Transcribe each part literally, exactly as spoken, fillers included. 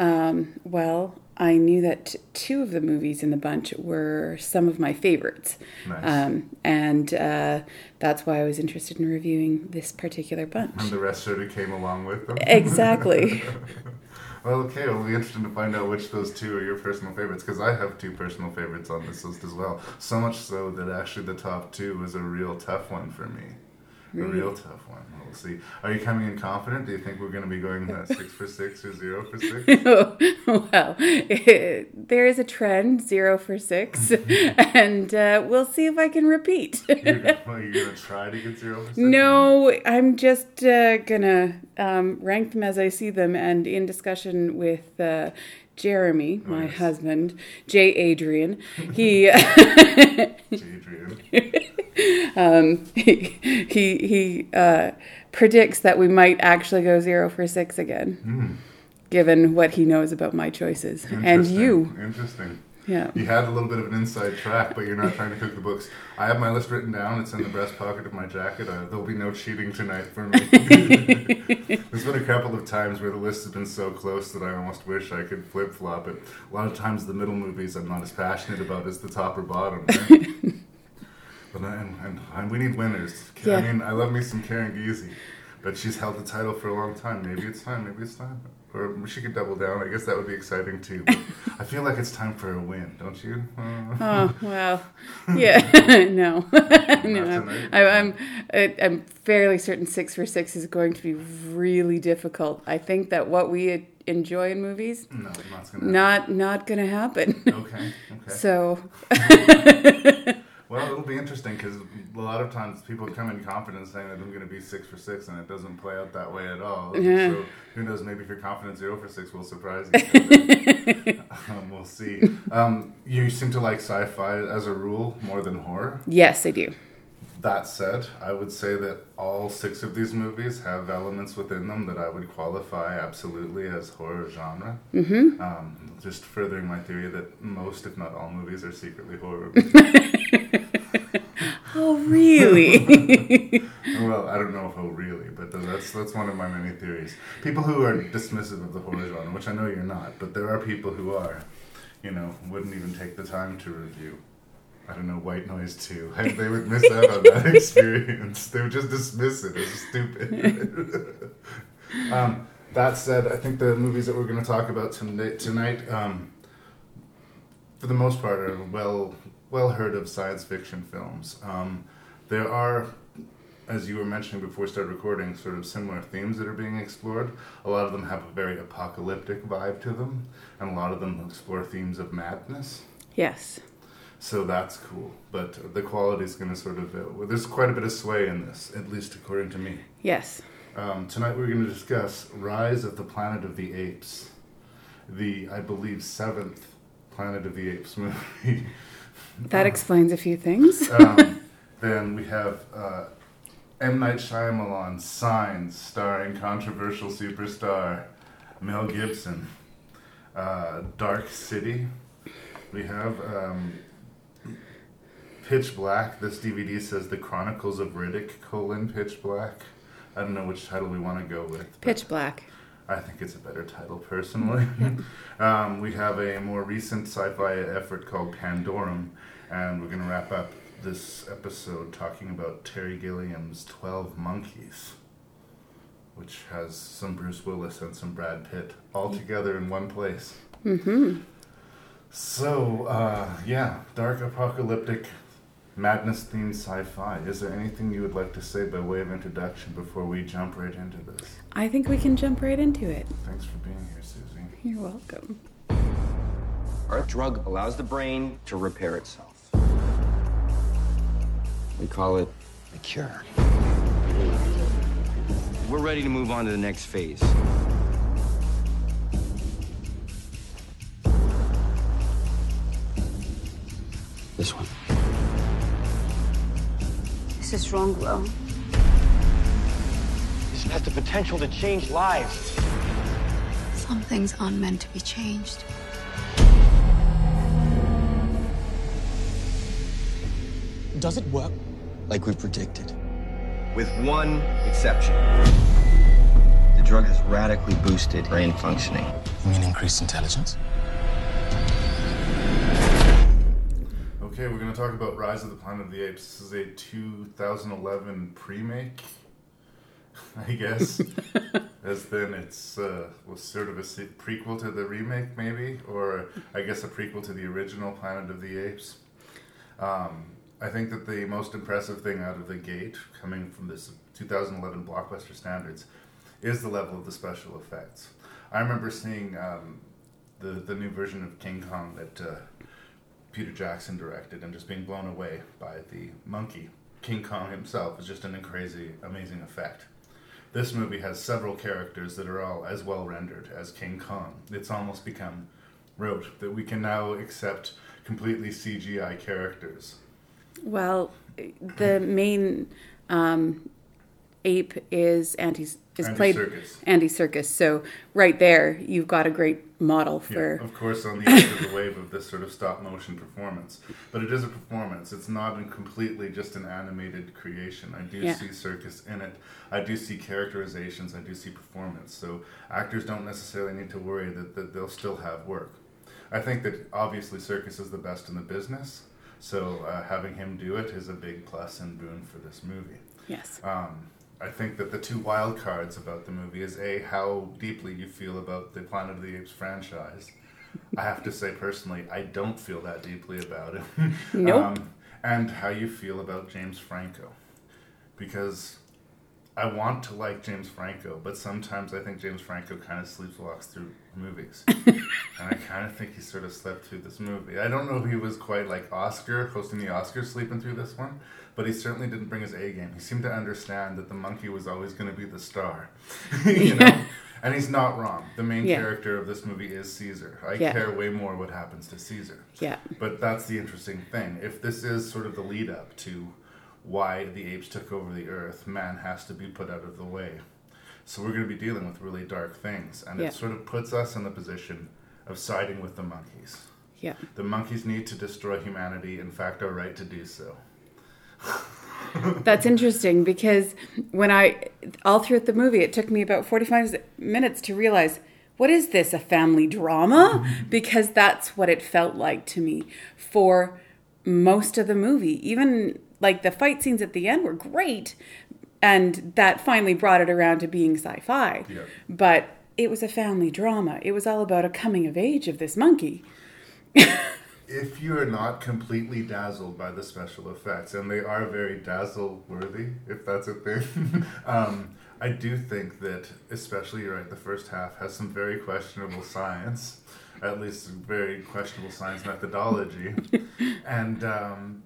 Um, well, I knew that two of the movies in the bunch were some of my favorites. Nice. Um, and uh, that's why I was interested in reviewing this particular bunch. And the rest sort of came along with them. Exactly. Well, okay, it'll be interesting to find out which those two are your personal favorites, because I have two personal favorites on this list as well. So much so that actually the top two was a real tough one for me. Really? A real tough one. We'll see. Are you coming in confident? Do you think we're going to be going uh, six for six or zero for six? Oh, well, it, there is a trend, zero for six, and uh, we'll see if I can repeat. You're going to try to get zero for six? No, now? I'm just uh, going to um, rank them as I see them, and in discussion with uh, Jeremy, my nice. husband, J. Adrian, he... J. Adrian. Um, he he, he uh, predicts that we might actually go zero for six again, mm. given what he knows about my choices. And you. Interesting. Yeah. You had a little bit of an inside track, but you're not trying to cook the books. I have my list written down. It's in the breast pocket of my jacket. Uh, there'll be no cheating tonight for me. There's been a couple of times where the list has been so close that I almost wish I could flip-flop it. A lot of times the middle movies I'm not as passionate about as the top or bottom, right? But I'm, I'm, we need winners. Yeah. I mean, I love me some Karen Geezy, but she's held the title for a long time. Maybe it's time. Maybe it's time. Or we should double down. I guess that would be exciting too. But I feel like it's time for a win, don't you? Uh. Oh well, yeah, no, no. I'm, I'm, I'm fairly certain six for six is going to be really difficult. I think that what we enjoy in movies, no, not gonna not happen. not gonna happen. Okay. Okay. So. Well, it'll be interesting because a lot of times people come in confident saying that I'm going to be six for six, and it doesn't play out that way at all. Yeah. So who knows? Maybe if you're confident zero for six will surprise you. um, we'll see. Um, you seem to like sci-fi as a rule more than horror. Yes, I do. That said, I would say that all six of these movies have elements within them that I would qualify absolutely as horror genre. Mm-hmm. Um, just furthering my theory that most, if not all, movies are secretly horror. Oh, really? Well, I don't know if oh, really, but that's that's one of my many theories. People who are dismissive of the horror genre, which I know you're not, but there are people who are, you know, wouldn't even take the time to review. I don't know, White Noise two. They would miss out on that experience. They would just dismiss it as stupid. um, that said, I think the movies that we're going to talk about tonight, um, for the most part, are well well heard of science fiction films. Um, there are, as you were mentioning before we started recording, sort of similar themes that are being explored. A lot of them have a very apocalyptic vibe to them, and a lot of them explore themes of madness. Yes. So that's cool, but the quality is going to sort of, uh, there's quite a bit of sway in this, at least according to me. Yes. Um, tonight we're going to discuss Rise of the Planet of the Apes, the, I believe, seventh Planet of the Apes movie. That um, explains a few things. um, then we have uh, M. Night Shyamalan's Signs, starring controversial superstar Mel Gibson. Uh, Dark City. We have... Um, Pitch Black. This D V D says The Chronicles of Riddick, colon, Pitch Black. I don't know which title we want to go with. Pitch Black. I think it's a better title, personally. um, we have a more recent sci-fi effort called Pandorum, and we're going to wrap up this episode talking about Terry Gilliam's twelve Monkeys, which has some Bruce Willis and some Brad Pitt all together in one place. Mm-hmm. So, uh, yeah, dark apocalyptic... madness-themed sci-fi. Is there anything you would like to say by way of introduction before we jump right into this? I think we can jump right into it. Thanks for being here, Suzi. You're welcome. Our drug allows the brain to repair itself. We call it the cure. We're ready to move on to the next phase. This one. This is wrong, Will. This has the potential to change lives. Some things aren't meant to be changed. Does it work? Like we predicted. With one exception. The drug has radically boosted brain functioning. You mean increased intelligence? Okay, we're going to talk about Rise of the Planet of the Apes. This is a two thousand eleven pre-make, I guess, as then it's uh, was sort of a prequel to the remake, maybe, or I guess a prequel to the original Planet of the Apes. Um, I think that the most impressive thing out of the gate, coming from this two thousand eleven blockbuster standards, is the level of the special effects. I remember seeing um, the, the new version of King Kong that... Uh, Peter Jackson directed, and just being blown away by the monkey. King Kong himself is just an crazy, amazing effect. This movie has several characters that are all as well rendered as King Kong. It's almost become rote that we can now accept completely C G I characters. Well, the main um, ape is Andy is Andy played Serkis. Andy Serkis. So right there, you've got a great model for... Yeah, of course, on the edge of the wave of this sort of stop-motion performance. But it is a performance. It's not completely just an animated creation. I do yeah. see Serkis in it. I do see characterizations. I do see performance. So actors don't necessarily need to worry that, that they'll still have work. I think that, obviously, Serkis is the best in the business. So uh, having him do it is a big plus and boon for this movie. Yes. Um... I think that the two wild cards about the movie is, A, how deeply you feel about the Planet of the Apes franchise. I have to say, personally, I don't feel that deeply about it. Nope. Um, and how you feel about James Franco. Because I want to like James Franco, but sometimes I think James Franco kind of sleepwalks through movies. And I kind of think he sort of slept through this movie. I don't know if he was quite like Oscar, hosting the Oscars, sleeping through this one, but he certainly didn't bring his A game. He seemed to understand that the monkey was always going to be the star. You know? And he's not wrong. The main yeah. character of this movie is Caesar. I yeah. care way more what happens to Caesar. Yeah. But that's the interesting thing. If this is sort of the lead up to why the apes took over the earth, man has to be put out of the way. So we're going to be dealing with really dark things. And yeah. it sort of puts us in the position of siding with the monkeys. Yeah. The monkeys need to destroy humanity. In fact, are right to do so. That's interesting, because when I, all throughout the movie, it took me about forty-five minutes to realize, what is this, a family drama? Because that's what it felt like to me for most of the movie. Even like the fight scenes at the end were great, and that finally brought it around to being sci-fi. Yeah. But it was a family drama. It was all about a coming of age of this monkey. If you are not completely dazzled by the special effects, and they are very dazzle-worthy, if that's a thing, um, I do think that, especially, you're right, the first half has some very questionable science, at least very questionable science methodology, and um,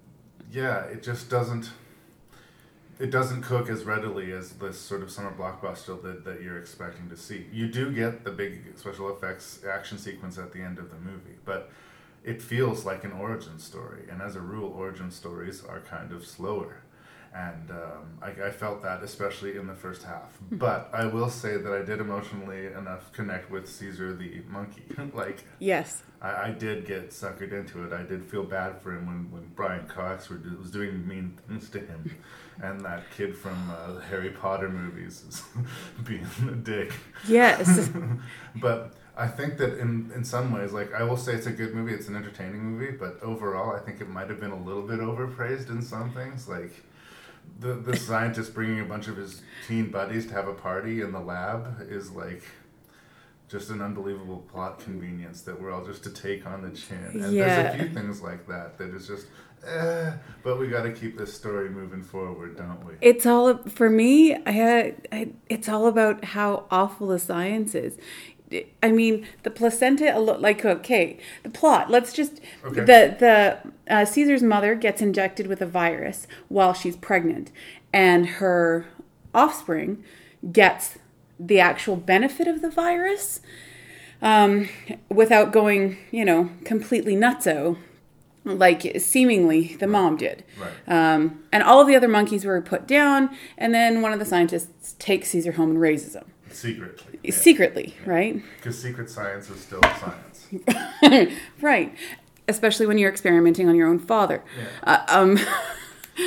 yeah, it just doesn't, it doesn't cook as readily as this sort of summer blockbuster that, that you're expecting to see. You do get the big special effects action sequence at the end of the movie, but it feels like an origin story, and as a rule, origin stories are kind of slower, and um, I, I felt that especially in the first half. But I will say that I did emotionally enough connect with Caesar the monkey. Like, yes, I, I did get suckered into it. I did feel bad for him when, when Brian Cox were, was doing mean things to him, and that kid from uh, Harry Potter movies is being a dick. Yes, but I think that in, in some ways, like, I will say it's a good movie, it's an entertaining movie, but overall I think it might have been a little bit overpraised in some things, like the the scientist bringing a bunch of his teen buddies to have a party in the lab is like just an unbelievable plot convenience that we're all just to take on the chin. And yeah. there's a few things like that that is just, eh, but we got to keep this story moving forward, don't we? It's all, for me, I had, I, it's all about how awful the science is. I mean, the placenta, like, okay, the plot, let's just, okay. the, the uh, Caesar's mother gets injected with a virus while she's pregnant, and her offspring gets the actual benefit of the virus um, without going, you know, completely nutso, like seemingly the right. mom did. Right. Um, and all of the other monkeys were put down, and then one of the scientists takes Caesar home and raises him. Secretly. Yeah. Secretly, yeah. Right? Because secret science is still science. Right. Especially when you're experimenting on your own father. Yeah. Uh, um,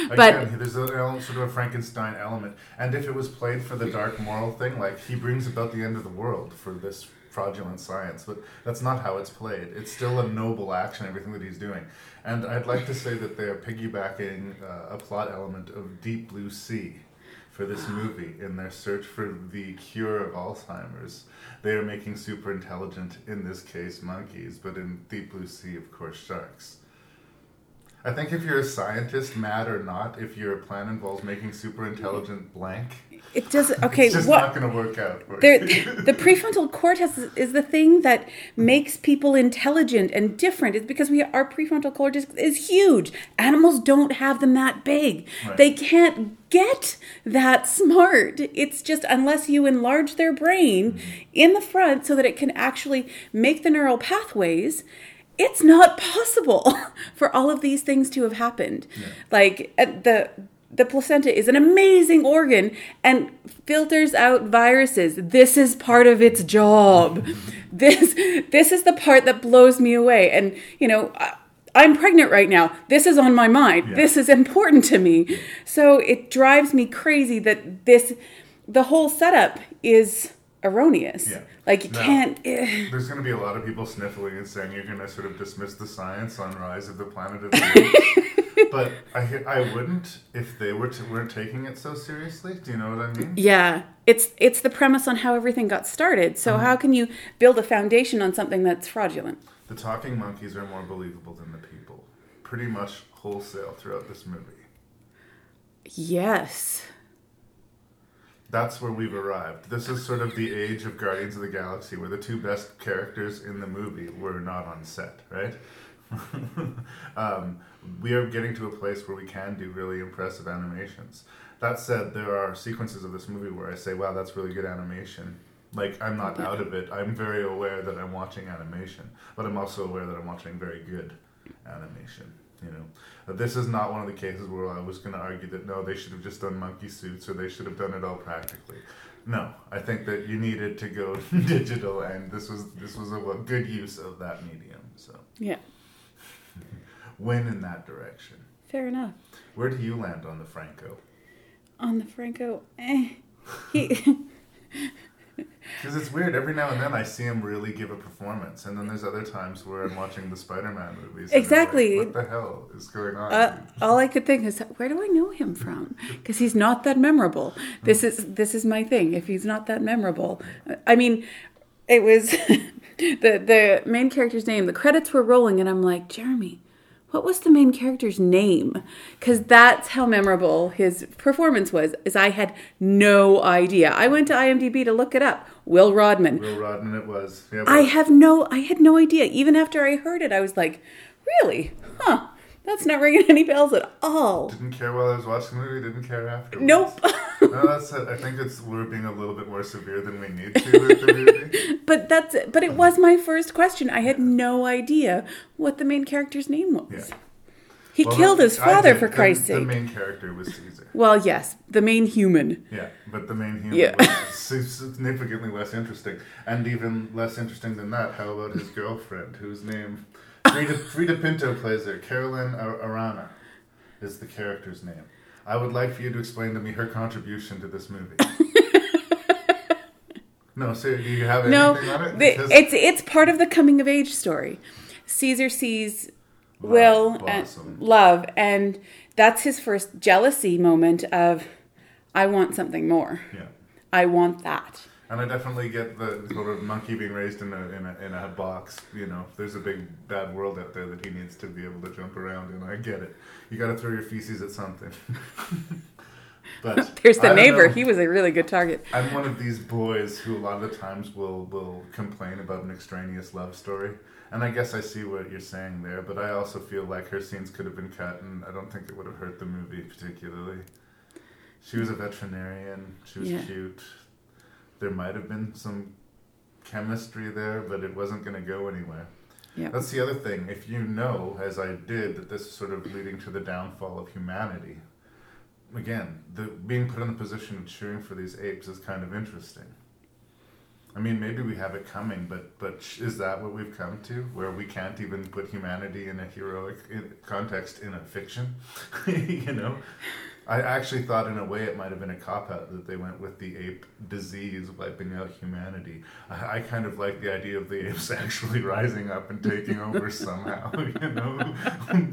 but Again, there's a sort of a Frankenstein element. And if it was played for the dark moral thing, like, he brings about the end of the world for this fraudulent science. But that's not how it's played. It's still a noble action, everything that he's doing. And I'd like to say that they are piggybacking uh, a plot element of Deep Blue Sea for this movie in their search for the cure of Alzheimer's. They are making super intelligent, in this case, monkeys, but in Deep Blue Sea, of course, sharks. I think if you're a scientist, mad or not, if your plan involves making super intelligent blank, it doesn't, okay, it's just what, not going to work out for there, you. The prefrontal cortex is the thing that makes people intelligent and different. It's because we our prefrontal cortex is huge. Animals don't have them that big. Right. They can't get that smart. It's just unless you enlarge their brain mm-hmm. in the front so that it can actually make the neural pathways. It's not possible for all of these things to have happened. Yeah. Like, the the placenta is an amazing organ and filters out viruses. This is part of its job. This this is the part that blows me away. And, you know, I'm pregnant right now. This is on my mind. Yeah. This is important to me. So it drives me crazy that this, the whole setup is erroneous. Yeah. Like, you now, can't... Eh. There's going to be a lot of people sniffling and saying you're going to sort of dismiss the science on Rise of the Planet of the Apes. But I I wouldn't if they were to, weren't taking it so seriously. Do you know what I mean? Yeah. It's it's the premise on how everything got started. So uh-huh. how can you build a foundation on something that's fraudulent? The talking monkeys are more believable than the people. Pretty much wholesale throughout this movie. Yes. That's where we've arrived. This is sort of the age of Guardians of the Galaxy, where the two best characters in the movie were not on set, right? um, we are getting to a place where we can do really impressive animations. That said, there are sequences of this movie where I say, wow, that's really good animation. Like, I'm not out of it. I'm very aware that I'm watching animation, but I'm also aware that I'm watching very good animation. You know, this is not one of the cases where I was going to argue that, no, they should have just done monkey suits or they should have done it all practically. No, I think that you needed to go digital, and this was this was a well, good use of that medium. So yeah. Went in that direction. Fair enough. Where do you land on the Franco? On the Franco, eh. He... Because it's weird, every now and then I see him really give a performance, and then there's other times where I'm watching the Spider-Man movies. Exactly. Like, what the hell is going on? Uh, all I could think is, where do I know him from? Because he's not that memorable. This is this is my thing. If he's not that memorable, I mean, it was the the main character's name. The credits were rolling, and I'm like, Jeremy, what was the main character's name? Because that's how memorable his performance was, is I had no idea. I went to I M D B to look it up. Will Rodman. Will Rodman it was. Yeah, I have no, I had no idea. Even after I heard it, I was like, really? Huh. That's not ringing any bells at all. Didn't care while I was watching the movie. Didn't care afterwards. Nope. no, that's it. I think it's we're being a little bit more severe than we need to with the movie. But that's it. But it was my first question. I had no idea what the main character's name was. Yeah. He well, killed his father, did, for Christ's the, sake. The main character was Caesar. Well, yes. The main human. Yeah, but the main human yeah. was significantly less interesting. And even less interesting than that, how about his girlfriend, whose name... Frida, Frida Pinto plays her. Carolyn Arana is the character's name. I would like for you to explain to me her contribution to this movie. no, so do you have anything no, on it? The, it's it's part of the coming of age story. Caesar sees love, Will blossom. and love, and that's his first jealousy moment of, I want something more. Yeah, I want that. And I definitely get the sort of monkey being raised in a, in a in a box. You know, there's a big bad world out there that he needs to be able to jump around in. I get it. You got to throw your feces at something. But there's the neighbor. Know, he was a really good target. I'm one of these boys who a lot of the times will will complain about an extraneous love story. And I guess I see what you're saying there. But I also feel like her scenes could have been cut, and I don't think it would have hurt the movie particularly. She was a veterinarian. She was yeah. cute. There might have been some chemistry there, but it wasn't going to go anywhere. Yep. That's the other thing. If you know, as I did, that this is sort of leading to the downfall of humanity, again, the being put in the position of cheering for these apes is kind of interesting. I mean, maybe we have it coming, but but is that what we've come to, where we can't even put humanity in a heroic context in a fiction? You know? I actually thought in a way it might have been a cop-out that they went with the ape disease wiping out humanity. I, I kind of like the idea of the apes actually rising up and taking over somehow, you know?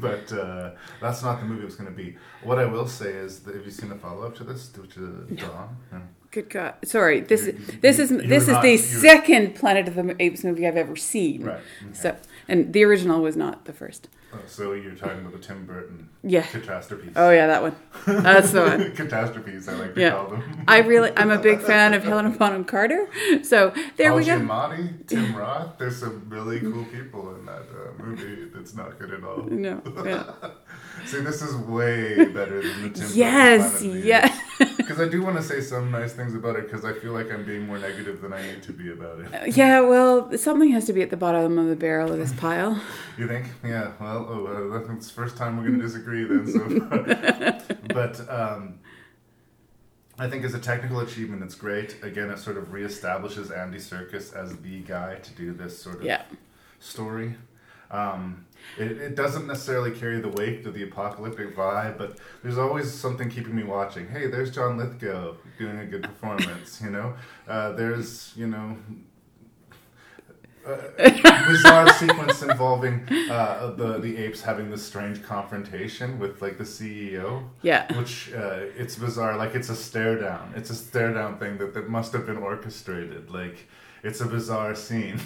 But uh, that's not the movie it was going to be. What I will say is, that, have you seen the follow-up to this? Which is no. Dawn? No. Good God. Sorry, this, you, this is this not, is the second Planet of the Apes movie I've ever seen. Right. Okay. So, and the original was not the first. Oh, so you're talking about the Tim Burton yeah. catastrophes. Oh yeah, that one. That's the one. Catastrophes, I like to yeah. call them. I really, I'm a big fan of Helena Bonham Carter. So there Al we go. Al Jemani, Tim Roth. There's some really cool people in that uh, movie. That's not good at all. No. Yeah. See, this is way better than the Tim yes, Burton. Yes. Yes. Because I do want to say some nice things about it, because I feel like I'm being more negative than I need to be about it. Yeah, well, something has to be at the bottom of the barrel of this pile. You think? Yeah, well, oh, I think it's the first time we're going to disagree then so far. But um, I think as a technical achievement, it's great. Again, it sort of reestablishes Andy Serkis as the guy to do this sort of yeah. story. Um, it, it doesn't necessarily carry the weight of the apocalyptic vibe, but there's always something keeping me watching. Hey, there's John Lithgow doing a good performance, you know? Uh, there's, you know, uh, bizarre sequence involving uh, the the apes having this strange confrontation with like the C E O. Yeah, which uh, it's bizarre. Like it's a stare down. It's a stare down thing that, that must have been orchestrated. Like it's a bizarre scene.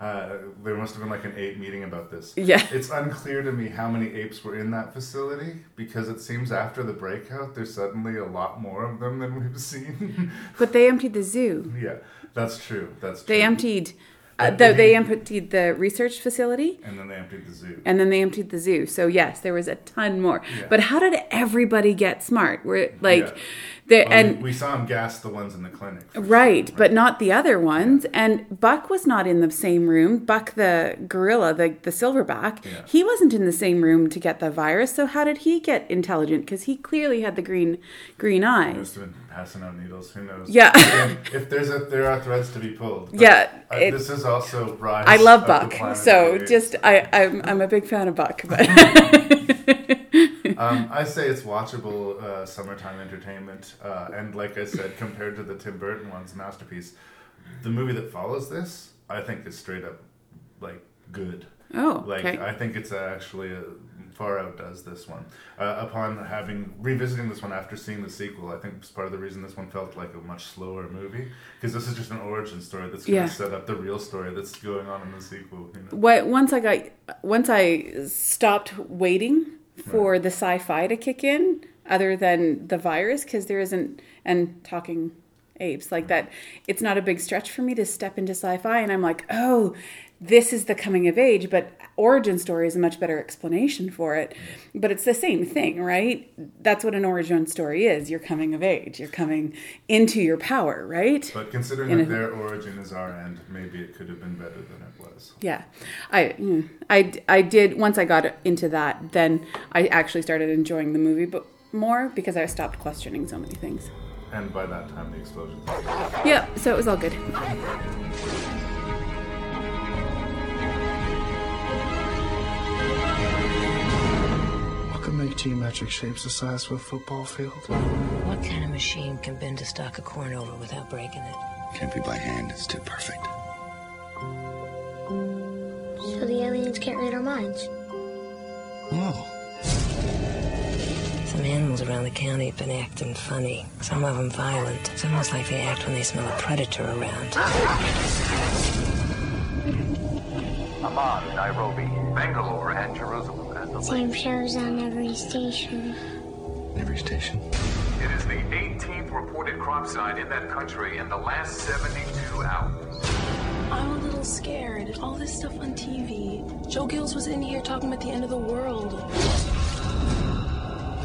Uh, there must have been like an ape meeting about this. Yeah. It's unclear to me how many apes were in that facility, because it seems after the breakout, there's suddenly a lot more of them than we've seen. But they emptied the zoo. Yeah, that's true. That's true. They emptied, uh, the, they emptied the research facility. And then they emptied the zoo. And then they emptied the zoo. So yes, there was a ton more. Yeah. But how did everybody get smart? We're like... Yeah. There, well, and we, we saw him gas the ones in the clinic. Right, sure, right, but not the other ones. Yeah. And Buck was not in the same room. Buck the gorilla, the, the silverback, yeah. He wasn't in the same room to get the virus. So how did he get intelligent? Because he clearly had the green green eyes. He must have been passing out needles. Who knows? Yeah. Again, if there's a, there are threads to be pulled. But yeah. It, I, this is also Rise. I love Buck. So just I, I'm I'm a big fan of Buck, but. Um, I say it's watchable uh, summertime entertainment, uh, and like I said, compared to the Tim Burton one's masterpiece, the movie that follows this, I think is straight up, like, good. Oh, like, okay. I think it's actually, a, far outdoes this one. Uh, upon having, revisiting this one after seeing the sequel, I think it's part of the reason this one felt like a much slower movie, because this is just an origin story that's going to yeah. set up the real story that's going on in the sequel. You know? What, once I got, once I stopped waiting... for right. the sci-fi to kick in, other than the virus, because there isn't, and talking apes, like that, it's not a big stretch for me to step into sci-fi, and I'm like, oh, this is the coming of age, but origin story is a much better explanation for it, but it's the same thing, right? That's what an origin story is, you're coming of age, you're coming into your power, right? But considering in that a, their origin is our end, maybe it could have been better than it was. Yeah. I, I, I did, once I got into that, then I actually started enjoying the movie but more, because I stopped questioning so many things. And by that time, the explosion. Yeah, so it was all good. What can make geometric shapes the size of a football field? What kind of machine can bend a stalk of corn over without breaking it? Can't be by hand, it's too perfect. So the aliens can't read our minds? No. Some animals around the county have been acting funny. Some of them violent. It's almost like they act when they smell a predator around. Amman, Nairobi, Bangalore, and Jerusalem. And the same lake. Shows on every station. Every station? It is the eighteenth reported crop site in that country in the last seventy-two hours. I'm a little scared. All this stuff on T V. Joe Gills was in here talking about the end of the world.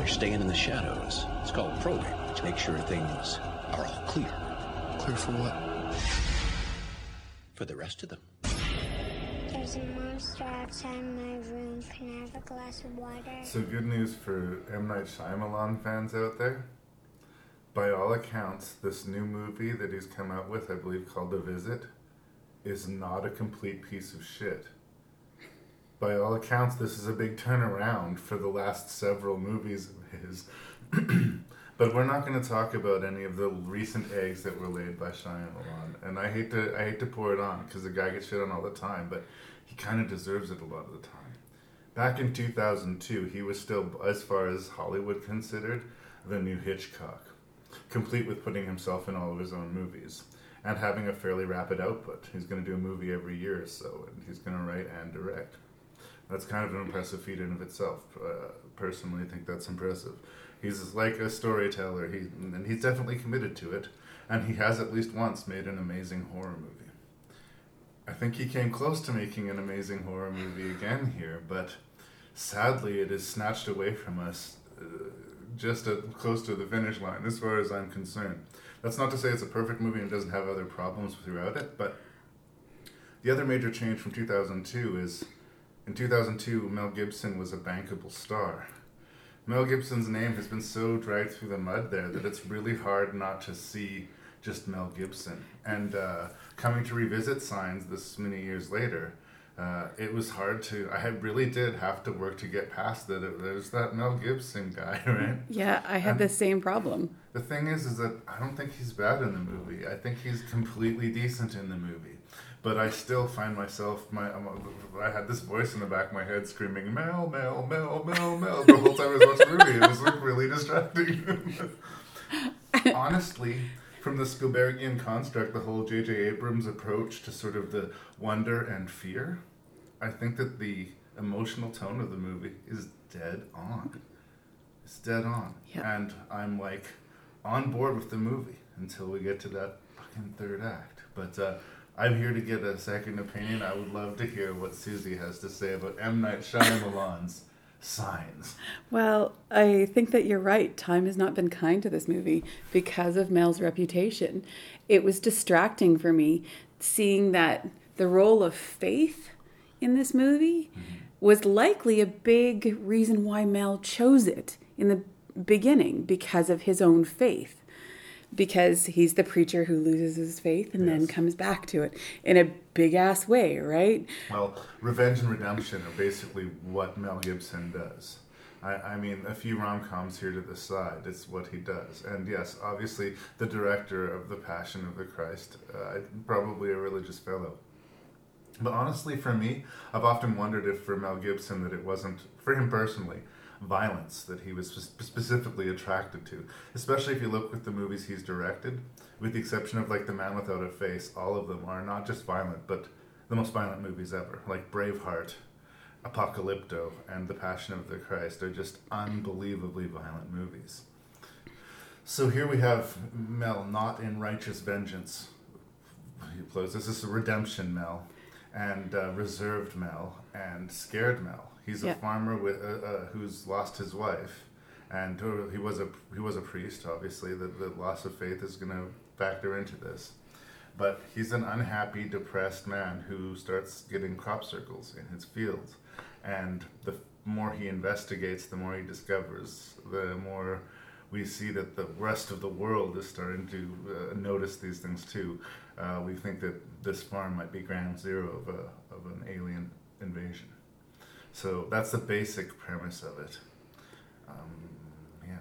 Staying in the shadows. It's called probing, to make sure things are all clear. Clear for what? For the rest of them. There's a monster outside my room. Can I have a glass of water? So good news for M. Night Shyamalan fans out there. By all accounts, this new movie that he's come out with, I believe called The Visit, is not a complete piece of shit. By all accounts, this is a big turnaround for the last several movies of his. But we're not going to talk about any of the recent eggs that were laid by Shyamalan. And I hate to I hate to pour it on, because the guy gets shit on all the time, but he kind of deserves it a lot of the time. Back in two thousand two, he was still, as far as Hollywood considered, the new Hitchcock, complete with putting himself in all of his own movies. And having a fairly rapid output. He's going to do a movie every year or so, and he's going to write and direct. That's kind of an impressive feat in of itself. Uh, personally, I think that's impressive. He's like a storyteller, he, and he's definitely committed to it. And he has at least once made an amazing horror movie. I think he came close to making an amazing horror movie again here, but sadly it is snatched away from us uh, just at, close to the finish line, as far as I'm concerned. That's not to say it's a perfect movie and doesn't have other problems throughout it, but the other major change from two thousand two is... In two thousand two, Mel Gibson was a bankable star. Mel Gibson's name has been so dragged through the mud there that it's really hard not to see just Mel Gibson. And uh, coming to revisit Signs this many years later, uh, it was hard to, I had, really did have to work to get past that. It was that Mel Gibson guy, right? Yeah, I had and the same problem. The thing is, is that I don't think he's bad in the movie. I think he's completely decent in the movie. But I still find myself, my I'm, I had this voice in the back of my head screaming, Mel, Mel, Mel, Mel, Mel, the whole time I was watching the movie. It was like really distracting. Honestly, from the Spielbergian construct, the whole J J Abrams approach to sort of the wonder and fear, I think that the emotional tone of the movie is dead on. It's dead on. Yep. And I'm like on board with the movie until we get to that fucking third act. But uh, I'm here to get a second opinion. I would love to hear what Suzi has to say about M. Night Shyamalan's Signs. Well, I think that you're right. Time has not been kind to this movie because of Mel's reputation. It was distracting for me seeing that the role of faith in this movie mm-hmm. was likely a big reason why Mel chose it in the beginning, because of his own faith, because he's the preacher who loses his faith and yes. then comes back to it in a big-ass way, right? Well, revenge and redemption are basically what Mel Gibson does. I, I mean, a few rom-coms here to the side, it's what he does. And yes, obviously, the director of The Passion of the Christ, uh, probably a religious fellow. But honestly, for me, I've often wondered if for Mel Gibson that it wasn't, for him personally, violence that he was sp- specifically attracted to. Especially if you look at the movies he's directed, with the exception of like The Man Without a Face, all of them are not just violent, but the most violent movies ever. Like Braveheart, Apocalypto, and The Passion of the Christ are just unbelievably violent movies. So here we have Mel not in righteous vengeance. He plays, this is a redemption Mel. And uh, reserved Mel, and scared Mel. He's a yeah. farmer with uh, uh, who's lost his wife, and uh, he was a he was a priest. Obviously, the, the loss of faith is going to factor into this. But he's an unhappy, depressed man who starts getting crop circles in his fields, and the more he investigates, the more he discovers, the more we see that the rest of the world is starting to uh, notice these things too. Uh, we think that this farm might be ground zero of a of an alien invasion. So that's the basic premise of it. Um, yeah.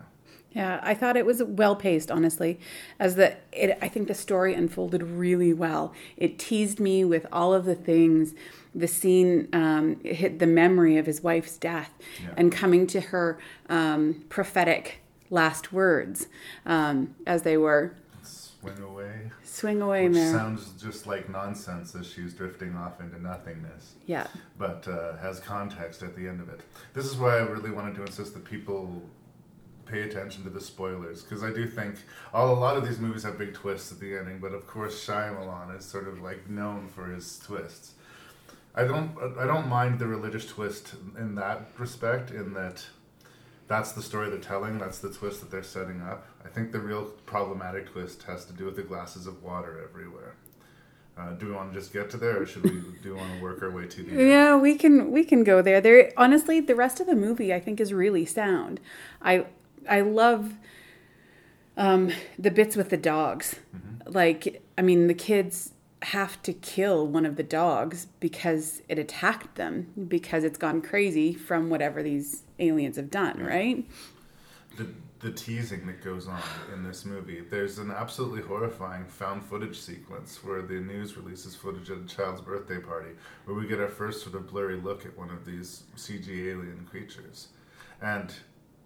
Yeah, I thought it was well paced, honestly. As the it, I think the story unfolded really well. It teased me with all of the things. The scene um, hit the memory of his wife's death yeah. and coming to her um, prophetic last words um, as they were swing away swing away Mary. Sounds just like nonsense as she's drifting off into nothingness yeah but uh, has context at the end of it. This is why I really wanted to insist that people pay attention to the spoilers, because I do think all, a lot of these movies have big twists at the ending, but of course Shyamalan is sort of like known for his twists. I don't I don't mind the religious twist in that respect, in that that's the story they're telling, that's the twist that they're setting up. I think the real problematic twist has to do with the glasses of water everywhere. Uh, do we want to just get to there, or should we do we want to work our way to the end? Yeah, we can we can go there. There honestly, the rest of the movie I think is really sound. I I love um, the bits with the dogs. Mm-hmm. Like, I mean, the kids have to kill one of the dogs because it attacked them, because it's gone crazy from whatever these aliens have done, right? The the teasing that goes on in this movie. There's an absolutely horrifying found footage sequence where the news releases footage at a child's birthday party, where we get our first sort of blurry look at one of these C G alien creatures. And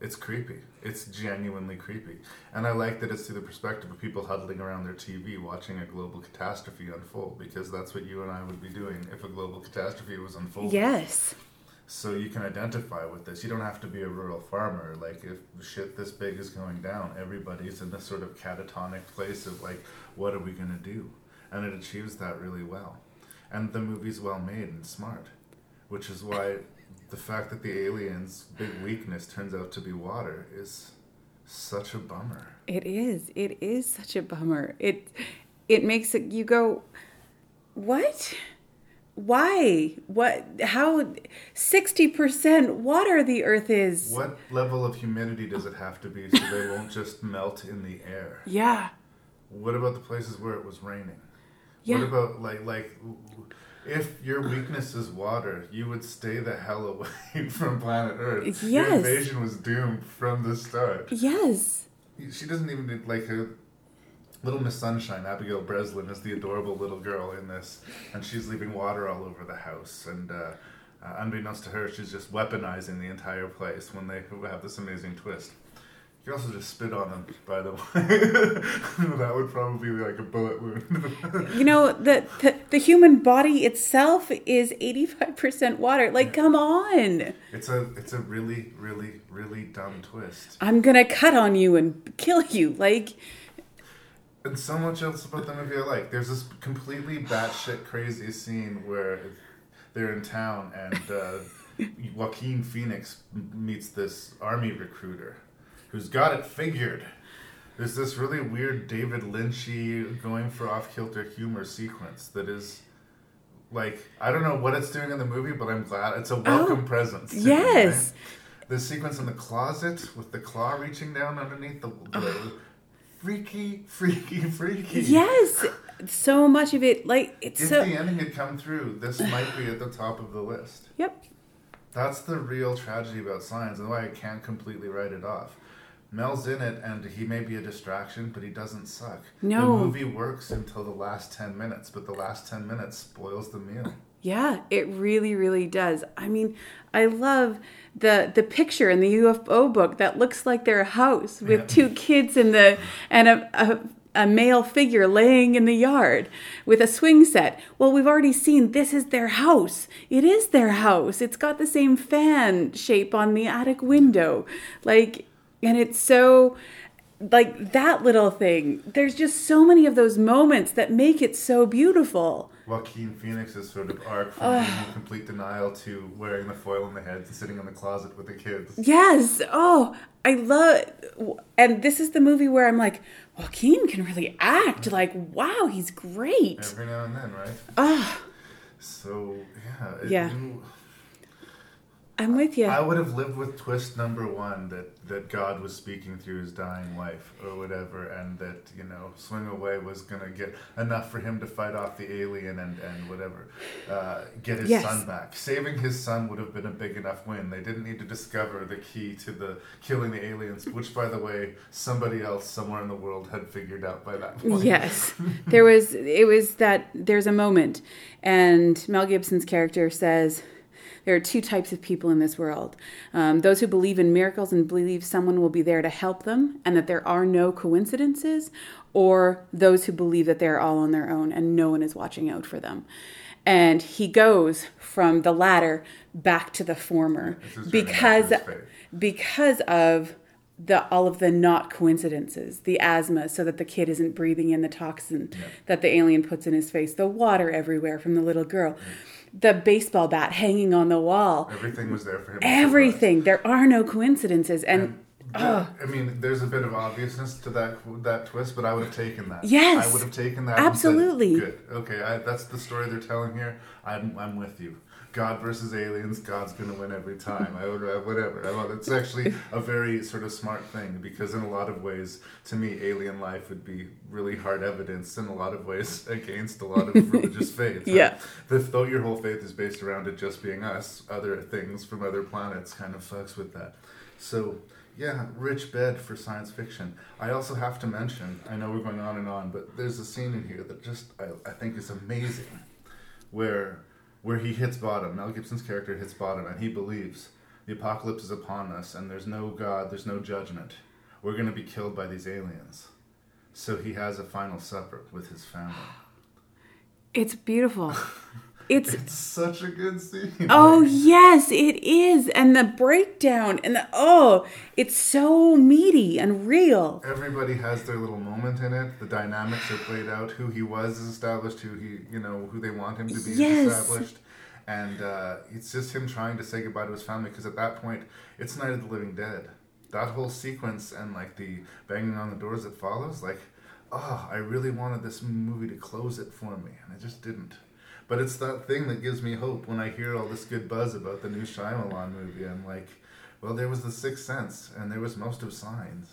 it's creepy. It's genuinely creepy. And I like that it's through the perspective of people huddling around their T V watching a global catastrophe unfold, because that's what you and I would be doing if a global catastrophe was unfolding. Yes. So you can identify with this. You don't have to be a rural farmer. Like, if shit this big is going down, everybody's in this sort of catatonic place of, like, what are we going to do? And it achieves that really well. And the movie's well made and smart, which is why the fact that the aliens' big weakness turns out to be water is such a bummer. It is. It is such a bummer. It it makes it, you go, what? Why? What? How? sixty percent water the earth is. What level of humidity does it have to be so they won't just melt in the air? Yeah. What about the places where it was raining? Yeah. What about, like, like... if your weakness is water, you would stay the hell away from planet Earth. Yes. The invasion was doomed from the start. Yes. She doesn't even, like, her, Little Miss Sunshine, Abigail Breslin, is the adorable little girl in this, and she's leaving water all over the house, and uh, uh, unbeknownst to her, she's just weaponizing the entire place when they have this amazing twist. You can also just spit on them, by the way. That would probably be like a bullet wound. You know, the, the the human body itself is eighty-five percent water. Like, come on. It's a it's a really, really, really dumb twist. I'm going to cut on you and kill you. Like... And so much else about the movie I like. There's this completely batshit crazy scene where they're in town and uh, Joaquin Phoenix meets this army recruiter who's got it figured. There's this really weird David Lynch-y going for off-kilter humor sequence that is, like, I don't know what it's doing in the movie, but I'm glad. It's a welcome oh, presence. Yes. Right? The sequence in the closet with the claw reaching down underneath the... the freaky, freaky, freaky. Yes. So much of it, like, it's if so... If the ending had come through, this might be at the top of the list. Yep. That's the real tragedy about Signs, and why I can't completely write it off. Mel's in it, and he may be a distraction, but he doesn't suck. No. The movie works until the last ten minutes, but the last ten minutes spoils the meal. Yeah, it really, really does. I mean, I love the the picture in the U F O book that looks like their house with yeah. two kids in the and a, a a male figure laying in the yard with a swing set. Well, we've already seen this is their house. It is their house. It's got the same fan shape on the attic window, like, and it's so. Like, that little thing. There's just so many of those moments that make it so beautiful. Joaquin Phoenix's sort of arc from uh, complete denial to wearing the foil in the head to sitting in the closet with the kids. Yes. Oh, I love... And this is the movie where I'm like, Joaquin can really act. Like, wow, he's great. Every now and then, right? Ah. Uh, so, yeah. It, yeah. You, I'm with you. I would have lived with twist number one that, that God was speaking through his dying wife or whatever, and that, you know, Swing Away was going to get enough for him to fight off the alien and, and whatever. Uh, get his yes. son back. Saving his son would have been a big enough win. They didn't need to discover the key to the killing the aliens, which, by the way, somebody else somewhere in the world had figured out by that point. Yes. There was, it was that there's a moment, and Mel Gibson's character says... There are two types of people in this world. Um, those who believe in miracles and believe someone will be there to help them and that there are no coincidences, or those who believe that they're all on their own and no one is watching out for them. And he goes from the latter back to the former because, because of... The, all of the not coincidences, the asthma, so that the kid isn't breathing in the toxin yeah. that the alien puts in his face, the water everywhere from the little girl, yeah. the baseball bat hanging on the wall. Everything was there for him. Everything. There are no coincidences. And, and the, oh. I mean, there's a bit of obviousness to that that twist, but I would have taken that. Yes. I would have taken that. Absolutely. Said, good. Okay, I, that's the story they're telling here. I'm I'm with you. God versus aliens, God's going to win every time. I would, whatever. I would, it's actually a very sort of smart thing because in a lot of ways, to me, alien life would be really hard evidence in a lot of ways against a lot of religious faith. Yeah. Right? If, though your whole faith is based around it just being us, other things from other planets kind of fucks with that. So, yeah, rich bed for science fiction. I also have to mention, I know we're going on and on, but there's a scene in here that just, I, I think is amazing where... Where he hits bottom. Mel Gibson's character hits bottom, and he believes the apocalypse is upon us, and there's no God, there's no judgment. We're going to be killed by these aliens. So he has a final supper with his family. It's beautiful. It's, it's such a good scene. Oh, yes, it is. And the breakdown, and the, oh, it's so meaty and real. Everybody has their little moment in it. The dynamics are played out. Who he was is established. Who he, you know, who they want him to be yes. is established. And uh, it's just him trying to say goodbye to his family because at that point, it's Night of the Living Dead. That whole sequence and like the banging on the doors that follows, like, oh, I really wanted this movie to close it for me, and it just didn't. But it's that thing that gives me hope when I hear all this good buzz about the new Shyamalan movie. I'm like, well, there was The Sixth Sense, and there was most of Signs.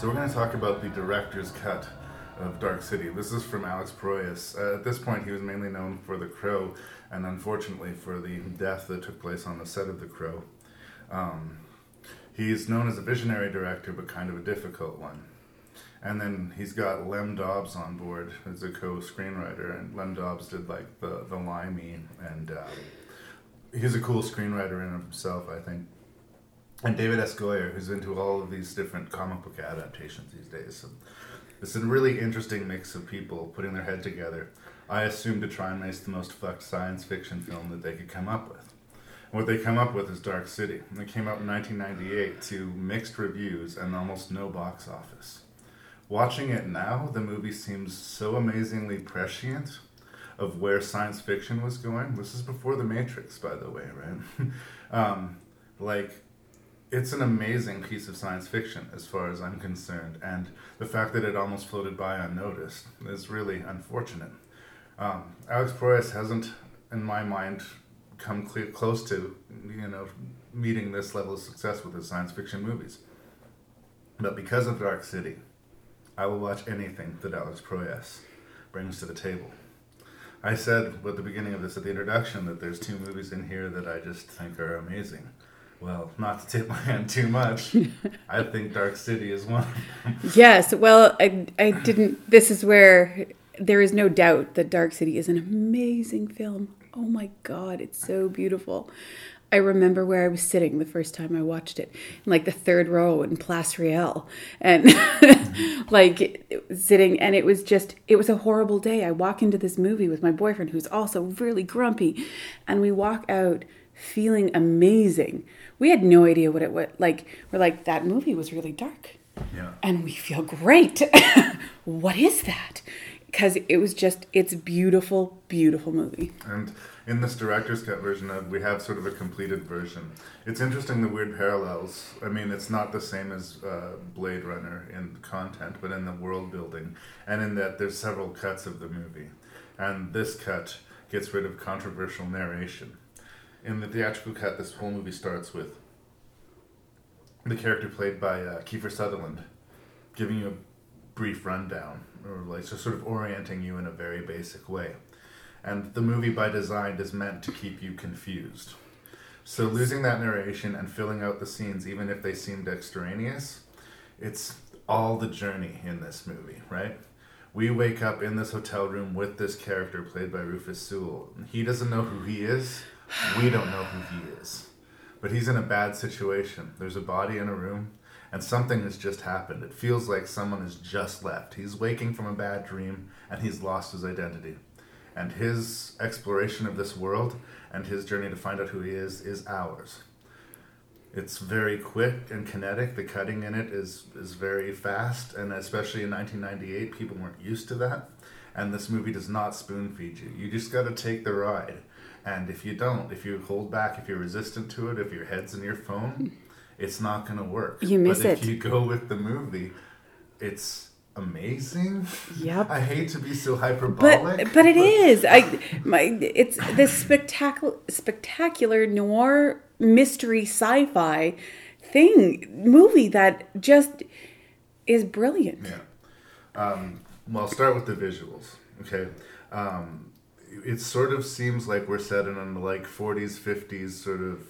So we're going to talk about the director's cut of Dark City. This is from Alex Proyas. Uh, at this point, he was mainly known for The Crow, and unfortunately for the death that took place on the set of The Crow. Um, he's known as a visionary director, but kind of a difficult one. And then he's got Lem Dobbs on board as a co-screenwriter, and Lem Dobbs did like the, the Limey, and uh, he's a cool screenwriter in himself, I think. And David S. Goyer, who's into all of these different comic book adaptations these days. So it's a really interesting mix of people putting their head together, I assume, to try and make the most fucked science fiction film that they could come up with. And what they come up with is Dark City. And it came out in nineteen ninety-eight to mixed reviews and almost no box office. Watching it now, the movie seems so amazingly prescient of where science fiction was going. This is before The Matrix, by the way, right? um, like... It's an amazing piece of science fiction, as far as I'm concerned, and the fact that it almost floated by unnoticed is really unfortunate. Um, Alex Proyas hasn't, in my mind, come clear, close to, you know, meeting this level of success with his science fiction movies. But because of Dark City, I will watch anything that Alex Proyas brings to the table. I said at the beginning of this, at the introduction, that there's two movies in here that I just think are amazing. Well, not to tip my hand too much, I think Dark City is one of them. Yes, well, I I didn't... This is where there is no doubt that Dark City is an amazing film. Oh my God, it's so beautiful. I remember where I was sitting the first time I watched it, in like the third row in Place Riel, and mm-hmm. like sitting, and it was just, it was a horrible day. I walk into this movie with my boyfriend, who's also really grumpy, and we walk out feeling amazing. We had no idea what it was. Like, we're like, that movie was really dark. Yeah. And we feel great. What is that? Because it was just, it's beautiful, beautiful movie. And in this director's cut version, of, we have sort of a completed version. It's interesting, the weird parallels. I mean, it's not the same as uh, Blade Runner in content, but in the world building. And in that there's several cuts of the movie. And this cut gets rid of controversial narration. In the theatrical cut, this whole movie starts with the character played by uh, Kiefer Sutherland giving you a brief rundown, or like so sort of orienting you in a very basic way. And the movie, by design, is meant to keep you confused. So losing that narration and filling out the scenes, even if they seemed extraneous, it's all the journey in this movie, right? We wake up in this hotel room with this character played by Rufus Sewell. He doesn't know who he is. We don't know who he is, but he's in a bad situation. There's a body in a room, and something has just happened. It feels like someone has just left. He's waking from a bad dream, and he's lost his identity. And his exploration of this world and his journey to find out who he is is ours. It's very quick and kinetic. The cutting in it is, is very fast, and especially in nineteen ninety-eight, people weren't used to that. And this movie does not spoon feed you. You just got to take the ride. And if you don't, if you hold back, if you're resistant to it, if your head's in your phone, it's not going to work. You miss it. But if you go with the movie, it's amazing. Yep. I hate to be so hyperbolic. But, but it but is. I, my, it's this spectacular, spectacular noir mystery sci-fi thing, movie that just is brilliant. Yeah. Um, well, I'll start with the visuals, okay? Um... It sort of seems like we're set in a like forties, fifties sort of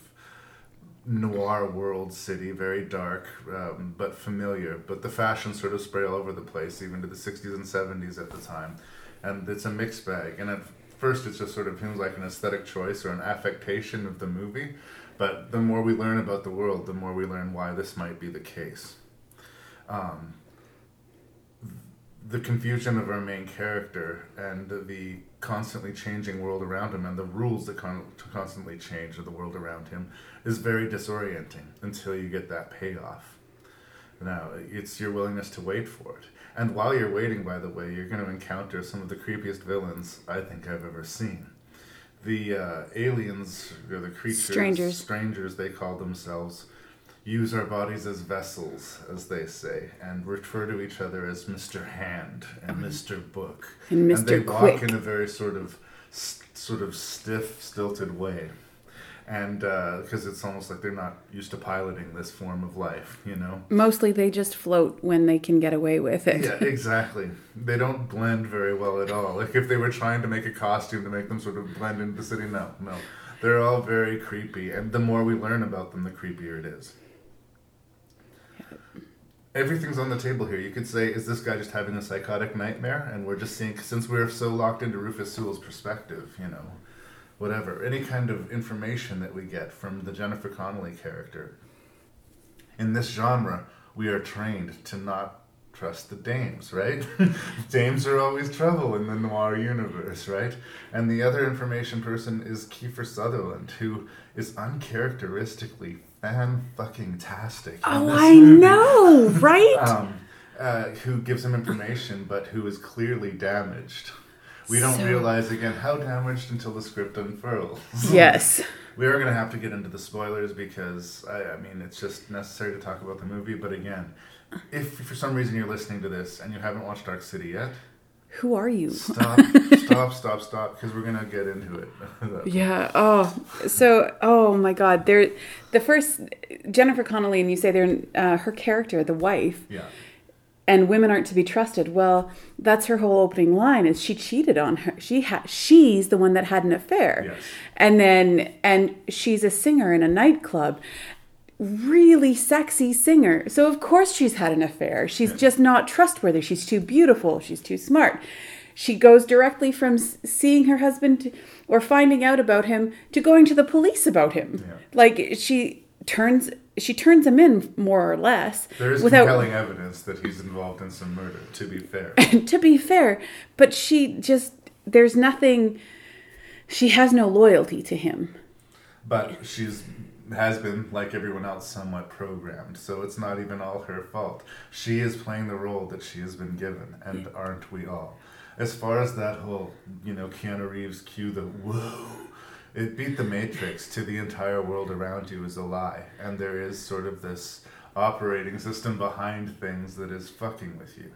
noir world city, very dark, um, but familiar. But the fashion sort of spray all over the place, even to the sixties and seventies at the time. And it's a mixed bag. And at first it just sort of seems like an aesthetic choice or an affectation of the movie. But the more we learn about the world, the more we learn why this might be the case. Um, the confusion of our main character and the constantly changing world around him and the rules that con- constantly change of the world around him is very disorienting until you get that payoff. Now, it's your willingness to wait for it. And while you're waiting, by the way, you're going to encounter some of the creepiest villains I think I've ever seen. The uh, aliens, or the creatures, strangers. strangers, they call themselves, use our bodies as vessels, as they say, and refer to each other as Mister Hand and mm-hmm. Mister Book. And Mister And they walk Quick. In a very sort of st- sort of stiff, stilted way. And because uh, it's almost like they're not used to piloting this form of life, you know? Mostly they just float when they can get away with it. Yeah, exactly. They don't blend very well at all. Like if they were trying to make a costume to make them sort of blend into the city, no, no. They're all very creepy. And the more we learn about them, the creepier it is. Everything's on the table here. You could say, is this guy just having a psychotic nightmare? And we're just seeing, since we're so locked into Rufus Sewell's perspective, you know, whatever. Any kind of information that we get from the Jennifer Connelly character. In this genre, we are trained to not trust the dames, right? Dames are always trouble in the noir universe, right? And the other information person is Kiefer Sutherland, who is uncharacteristically fan-fucking-tastic. Oh, I movie. know, right? um, uh, who gives him information, but who is clearly damaged. We don't so... realize, again, how damaged until the script unfurls. Yes. We are going to have to get into the spoilers because, I, I mean, it's just necessary to talk about the movie. But again, if for some reason you're listening to this and you haven't watched Dark City yet... Who are you? Stop, stop, stop, stop, because we're going to get into it. Yeah, oh, so, oh my God. There, the first, Jennifer Connelly, and you say they're, uh, her character, the wife, yeah. and women aren't to be trusted. Well, that's her whole opening line is she cheated on her. She ha- She's the one that had an affair. Yes. And then, and she's a singer in a nightclub. Really sexy singer. So of course she's had an affair. She's just not trustworthy. She's too beautiful. She's too smart. She goes directly from seeing her husband or finding out about him to going to the police about him. Yeah. Like she turns she turns him in more or less. There is without, compelling evidence that he's involved in some murder, to be fair. To be fair. But she just there's nothing she has no loyalty to him. But she's has been, like everyone else, somewhat programmed. So it's not even all her fault. She is playing the role that she has been given, and aren't we all? As far as that whole, you know, Keanu Reeves cue the whoa, it beat the Matrix to the entire world around you is a lie. And there is sort of this operating system behind things that is fucking with you.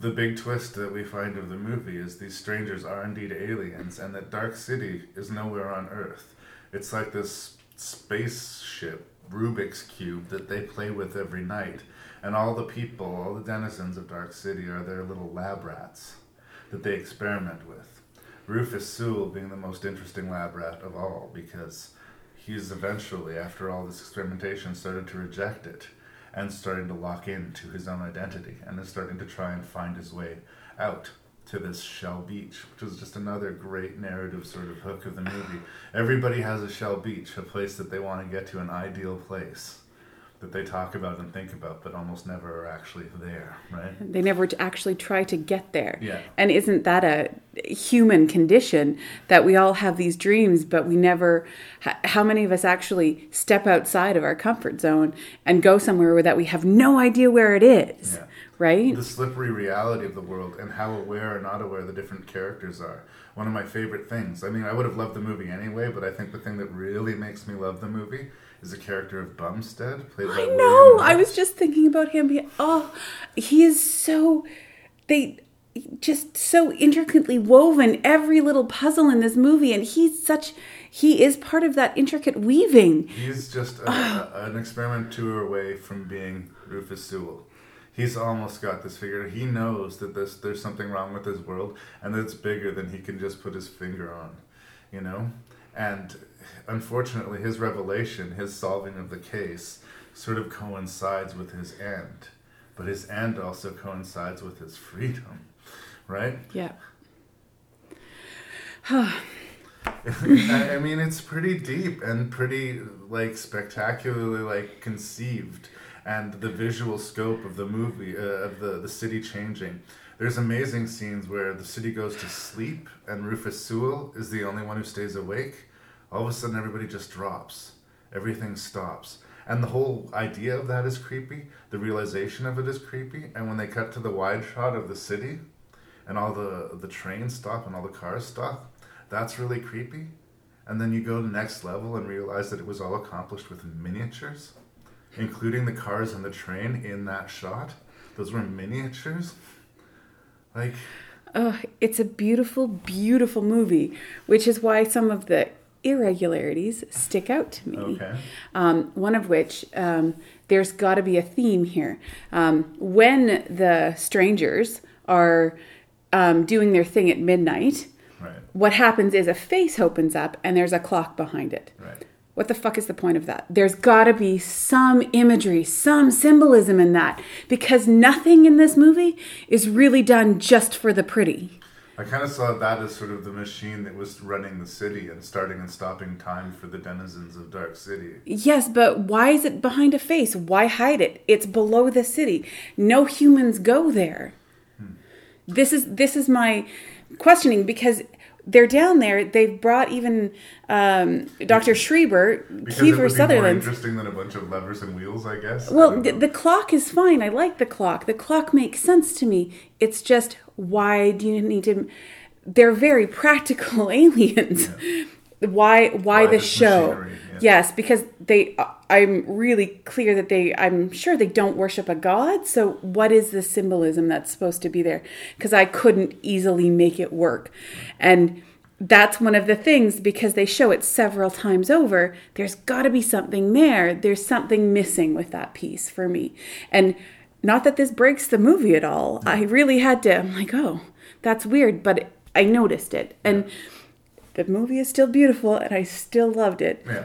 The big twist that we find of the movie is these strangers are indeed aliens, and that Dark City is nowhere on Earth. It's like this spaceship Rubik's Cube that they play with every night, and all the people, all the denizens of Dark City are their little lab rats that they experiment with. Rufus Sewell being the most interesting lab rat of all, because he's eventually, after all this experimentation, started to reject it and starting to lock into his own identity and is starting to try and find his way out to this Shell Beach, which is just another great narrative sort of hook of the movie. Everybody has a Shell Beach, a place that they want to get to, an ideal place that they talk about and think about, but almost never are actually there, right? They never actually try to get there. Yeah. And isn't that a human condition, that we all have these dreams, but we never... How many of us actually step outside of our comfort zone and go somewhere where that we have no idea where it is? Yeah. Right? The slippery reality of the world and how aware or not aware the different characters are. One of my favorite things. I mean, I would have loved the movie anyway, but I think the thing that really makes me love the movie is the character of Bumstead. Played by I know! William I was just thinking about him. He, oh, he is so... They... just so intricately woven every little puzzle in this movie, and he's such he is part of that intricate weaving. He's just a, a, an experimenter away from being Rufus Sewell. He's almost got this figured out. He knows that this, there's something wrong with his world, and that it's bigger than he can just put his finger on, you know? And unfortunately, his revelation, his solving of the case, sort of coincides with his end. But his end also coincides with his freedom. Right? Yeah. I mean, it's pretty deep and pretty, like, spectacularly, like, conceived. And the visual scope of the movie, uh, of the, the city changing. There's amazing scenes where the city goes to sleep and Rufus Sewell is the only one who stays awake. All of a sudden, everybody just drops. Everything stops. And the whole idea of that is creepy. The realization of it is creepy. And when they cut to the wide shot of the city... and all the, the trains stop and all the cars stop, that's really creepy. And then you go to the next level and realize that it was all accomplished with miniatures, including the cars and the train in that shot. Those were miniatures. Like... Oh, it's a beautiful, beautiful movie, which is why some of the irregularities stick out to me. Okay. Um, one of which, um, there's got to be a theme here. Um, when the strangers are um, doing their thing at midnight, right, what happens is a face opens up and there's a clock behind it. Right. What the fuck is the point of that? There's got to be some imagery, some symbolism in that, because nothing in this movie is really done just for the pretty. I kind of saw that as sort of the machine that was running the city and starting and stopping time for the denizens of Dark City. Yes, but why is it behind a face? Why hide it? It's below the city. No humans go there. Hmm. This is this is my questioning, because they're down there. They've brought even um, Doctor Schreiber, because Kiefer Sutherland. Because it would be more interesting than a bunch of levers and wheels, I guess. Well, I th- the clock is fine. I like the clock. The clock makes sense to me. It's just, why do you need to... They're very practical aliens. Yeah. Why Why, why the show? Yeah. Yes, because they... I'm really clear that they... I'm sure they don't worship a god, so what is the symbolism that's supposed to be there? Because I couldn't easily make it work. And that's one of the things, because they show it several times over, there's got to be something there. There's something missing with that piece for me. And not that this breaks the movie at all. Yeah. I really had to... I'm like, oh, that's weird, but I noticed it. Yeah. And... the movie is still beautiful, and I still loved it. Yeah.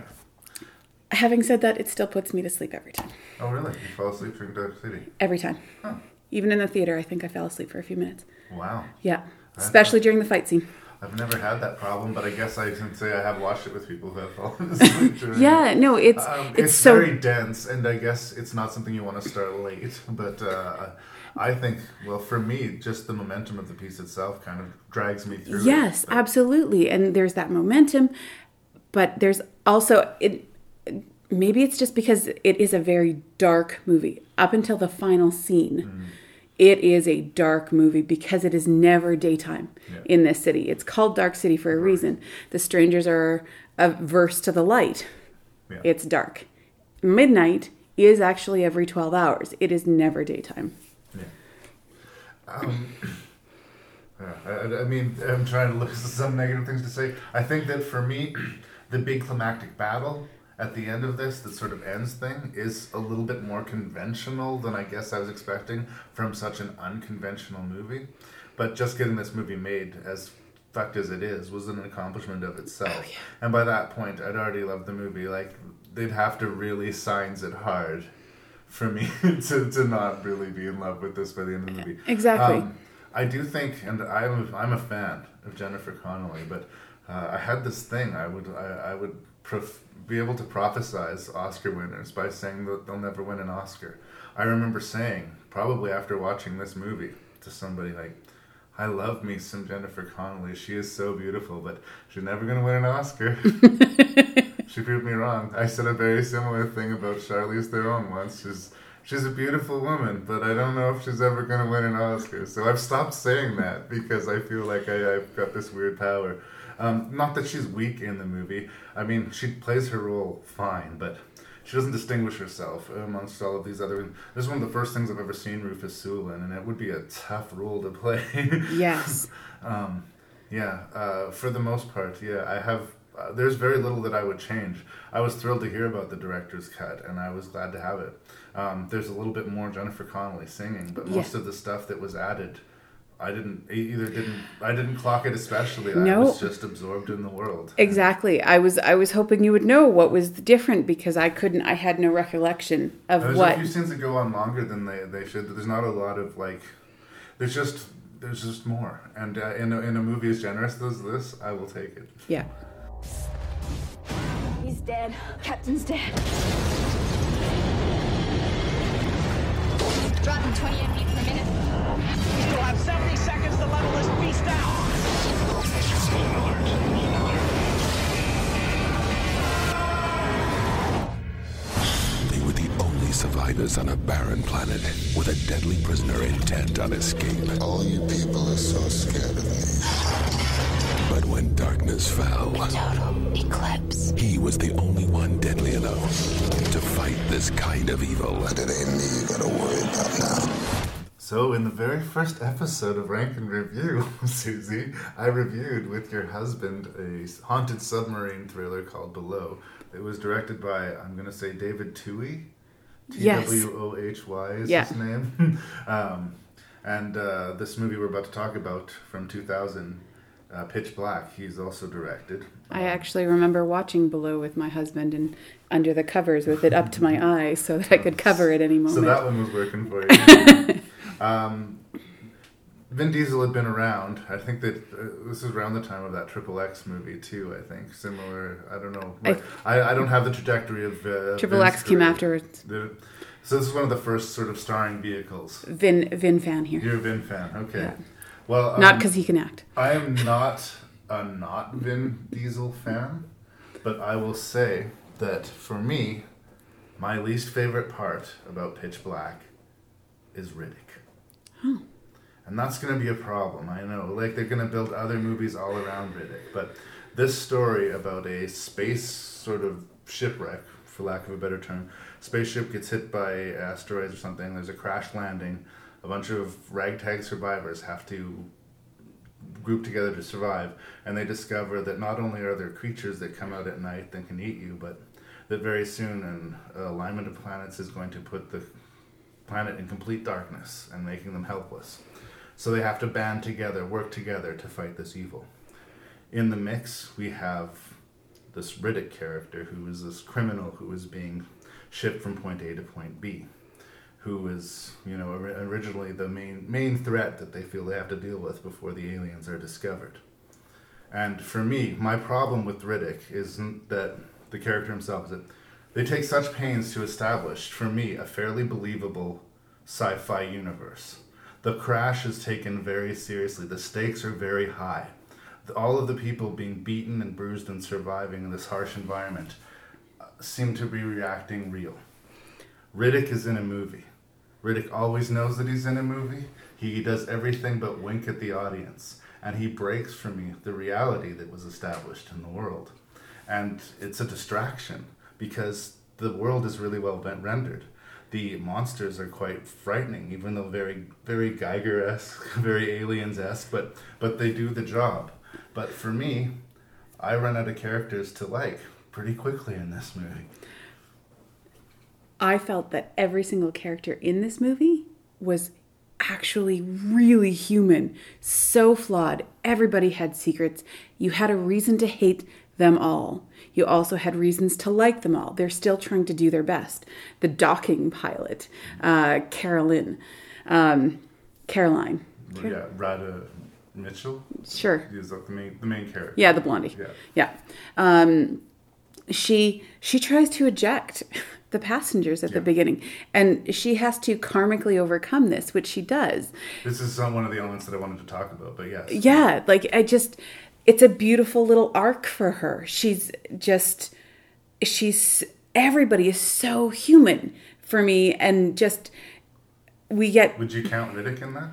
Having said that, it still puts me to sleep every time. Oh, really? You fall asleep during Dark City? Every time. Huh. Even in the theater, I think I fell asleep for a few minutes. Wow. Yeah. I Especially know. during the fight scene. I've never had that problem, but I guess I can say I have watched it with people who have fallen asleep during. Yeah, no, it's um, it's, it's so... very dense, and I guess it's not something you want to start late, but... Uh, I think, well, for me, just the momentum of the piece itself kind of drags me through. Yes, it, absolutely. And there's that momentum, but there's also, it. maybe it's just because it is a very dark movie. Up until the final scene, mm-hmm. it is a dark movie because it is never daytime yeah. in this city. It's called Dark City for a reason. The strangers are averse to the light. Yeah. It's dark. Midnight is actually every twelve hours. It is never daytime. Um, yeah, I, I mean, I'm trying to look at some negative things to say. I think that for me, the big climactic battle at the end of this, that sort of ends thing, is a little bit more conventional than I guess I was expecting from such an unconventional movie. But just getting this movie made, as fucked as it is, was an accomplishment of itself. Oh, yeah. And by that point, I'd already loved the movie. Like, they'd have to really Signs it hard for me to, to not really be in love with this by the end of the movie. Exactly. Um, I do think, and I'm I'm a fan of Jennifer Connelly, but uh, I had this thing. I would I, I would prof- be able to prophesize Oscar winners by saying that they'll never win an Oscar. I remember saying, probably after watching this movie, to somebody like, I love me some Jennifer Connelly. She is so beautiful, but she's never going to win an Oscar. She proved me wrong. I said a very similar thing about Charlize Theron once. She's she's a beautiful woman, but I don't know if she's ever going to win an Oscar. So I've stopped saying that because I feel like I, I've got this weird power. Um, not that she's weak in the movie. I mean, she plays her role fine, but she doesn't distinguish herself amongst all of these other... This is one of the first things I've ever seen Rufus Sewell in, and it would be a tough role to play. Yes. um, yeah, uh, for the most part, yeah, I have... Uh, there's very little that I would change. I was thrilled to hear about the director's cut, and I was glad to have it. Um, there's a little bit more Jennifer Connelly singing, but most yeah. of the stuff that was added, I didn't either. Didn't I didn't clock it especially. No. I was just absorbed in the world. Exactly. I was. I was hoping you would know what was different because I couldn't. I had no recollection of there's what. There's a few scenes that go on longer than they they should. There's not a lot of like. There's just there's just more, and uh, in a, in a movie as generous as this, I will take it. Yeah. He's dead. Captain's dead. Dropping twenty-eight feet per minute. You still have seventy seconds to level this beast out. Beam alert. Beam alert. They were the only survivors on a barren planet with a deadly prisoner intent on escape. All you people are so scared of me. But when darkness fell, a total eclipse, he was the only one deadly enough to fight this kind of evil. What do they need to worry about now? So in the very first episode of Rank and Review, Suzi, I reviewed with your husband a haunted submarine thriller called Below. It was directed by, I'm going to say, David Twohy. T W O H Y is yeah. his name. um, and uh, this movie we're about to talk about from two thousand, uh, Pitch Black, he's also directed. I actually remember watching Below with my husband and under the covers with it up to my eyes so that I could cover it any moment. So that one was working for you. um, Vin Diesel had been around. I think that uh, this is around the time of that Triple X movie, too, I think. Similar, I don't know. Like, I, I don't have the trajectory of... Uh, Triple Vin's X came career. Afterwards. The, so this is one of the first sort of starring vehicles. Vin Vin fan here. You're a Vin fan, okay. Yeah. Well, um, not because he can act. I am not a not Vin Diesel fan, but I will say that for me, my least favorite part about Pitch Black is Riddick. Oh. And that's going to be a problem, I know. Like, they're going to build other movies all around Riddick. But this story about a space sort of shipwreck, for lack of a better term, spaceship gets hit by asteroids or something, there's a crash landing, a bunch of ragtag survivors have to group together to survive, and they discover that not only are there creatures that come out at night that can eat you, but that very soon an alignment of planets is going to put the planet in complete darkness and making them helpless. So they have to band together, work together to fight this evil. In the mix, we have this Riddick character who is this criminal who is being shipped from point A to point B, who is, you know, originally the main main threat that they feel they have to deal with before the aliens are discovered. And for me, my problem with Riddick isn't that the character himself is that they take such pains to establish, for me, a fairly believable sci-fi universe. The crash is taken very seriously. The stakes are very high. All of the people being beaten and bruised and surviving in this harsh environment seem to be reacting real. Riddick is in a movie. Riddick always knows that he's in a movie. He does everything but wink at the audience. And he breaks for me the reality that was established in the world. And it's a distraction because the world is really well rendered. The monsters are quite frightening, even though very, very Geiger-esque, very Aliens-esque, but, but they do the job. But for me, I run out of characters to like pretty quickly in this movie. I felt that every single character in this movie was actually really human, so flawed. Everybody had secrets. You had a reason to hate them all. You also had reasons to like them all. They're still trying to do their best. The docking pilot, uh, Carolyn, um, Caroline. Car- yeah, Radha Mitchell. Sure. Is that the main, the main character? Yeah, the blondie. Yeah. yeah. Um, she she tries to eject the passengers at yeah. the beginning, and she has to karmically overcome this, which she does. This is one of the elements that I wanted to talk about, but yes. Yeah, like I just... It's a beautiful little arc for her. She's just, she's, everybody is so human for me. And just, we get... Would you count Riddick in that?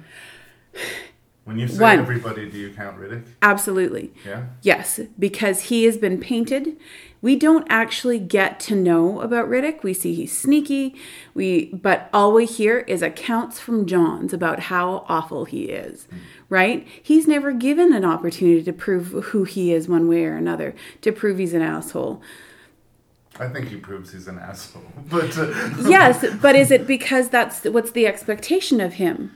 When you say One. everybody, do you count Riddick? Absolutely. Yeah? Yes, because he has been painted. We don't actually get to know about Riddick. We see he's sneaky. We, but all we hear is accounts from Johns about how awful he is. Mm. Right? He's never given an opportunity to prove who he is one way or another, to prove he's an asshole. I think he proves he's an asshole. But uh, yes, but is it because that's what's the expectation of him?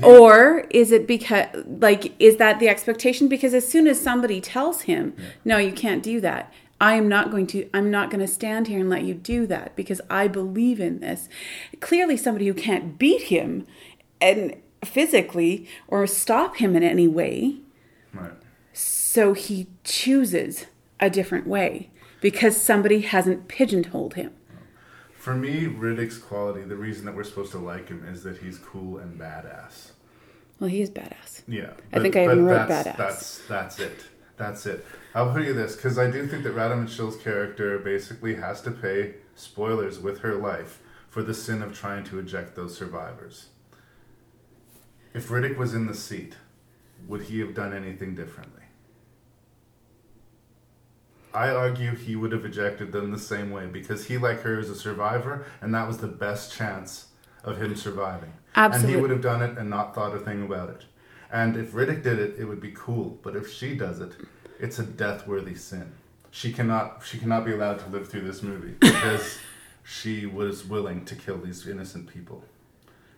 Yeah. Or is it because, like, is that the expectation? Because as soon as somebody tells him, yeah. no, you can't do that. I am not going to, I'm not going to stand here and let you do that because I believe in this. Clearly somebody who can't beat him and... physically or stop him in any way. Right. So he chooses a different way because somebody hasn't pigeonholed him. For me, Riddick's quality, the reason that we're supposed to like him is that he's cool and badass. Well, he is badass. Yeah. But, I think I even wrote that's, badass. That's, that's it. That's it. I'll put you this because I do think that Radha Mitchell's character basically has to pay, spoilers, with her life for the sin of trying to eject those survivors. If Riddick was in the seat, would he have done anything differently? I argue he would have ejected them the same way because he, like her, is a survivor, and that was the best chance of him surviving. Absolutely. And he would have done it and not thought a thing about it. And if Riddick did it, it would be cool. But if she does it, it's a death-worthy sin. She cannot she cannot be allowed to live through this movie because she was willing to kill these innocent people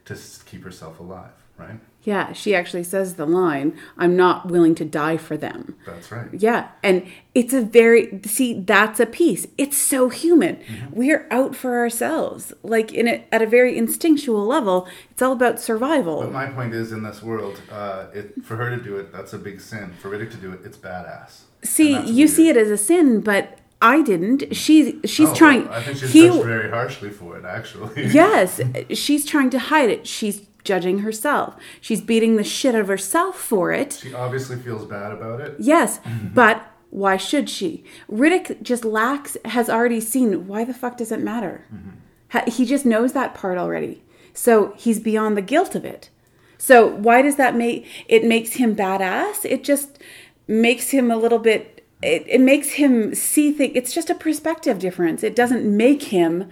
to keep herself alive, right? Yeah, she actually says the line, "I'm not willing to die for them." That's right. Yeah, and it's a very, see, that's a piece. It's so human. Mm-hmm. We're out for ourselves. Like, in a, at a very instinctual level, it's all about survival. But my point is, in this world, uh, it, for her to do it, that's a big sin. For Riddick to do it, it's badass. See, you see it as a sin, but I didn't. She, she's oh, trying... I think she's he, judged very harshly for it, actually. Yes, she's trying to hide it. She's judging herself. She's beating the shit out of herself for it. She obviously feels bad about it. Yes, but why should she? Riddick just lacks, has already seen, why the fuck does it matter? Mm-hmm. He just knows that part already. So he's beyond the guilt of it. So why does that make... It makes him badass? It just makes him a little bit... It, it makes him see things. It's just a perspective difference. It doesn't make him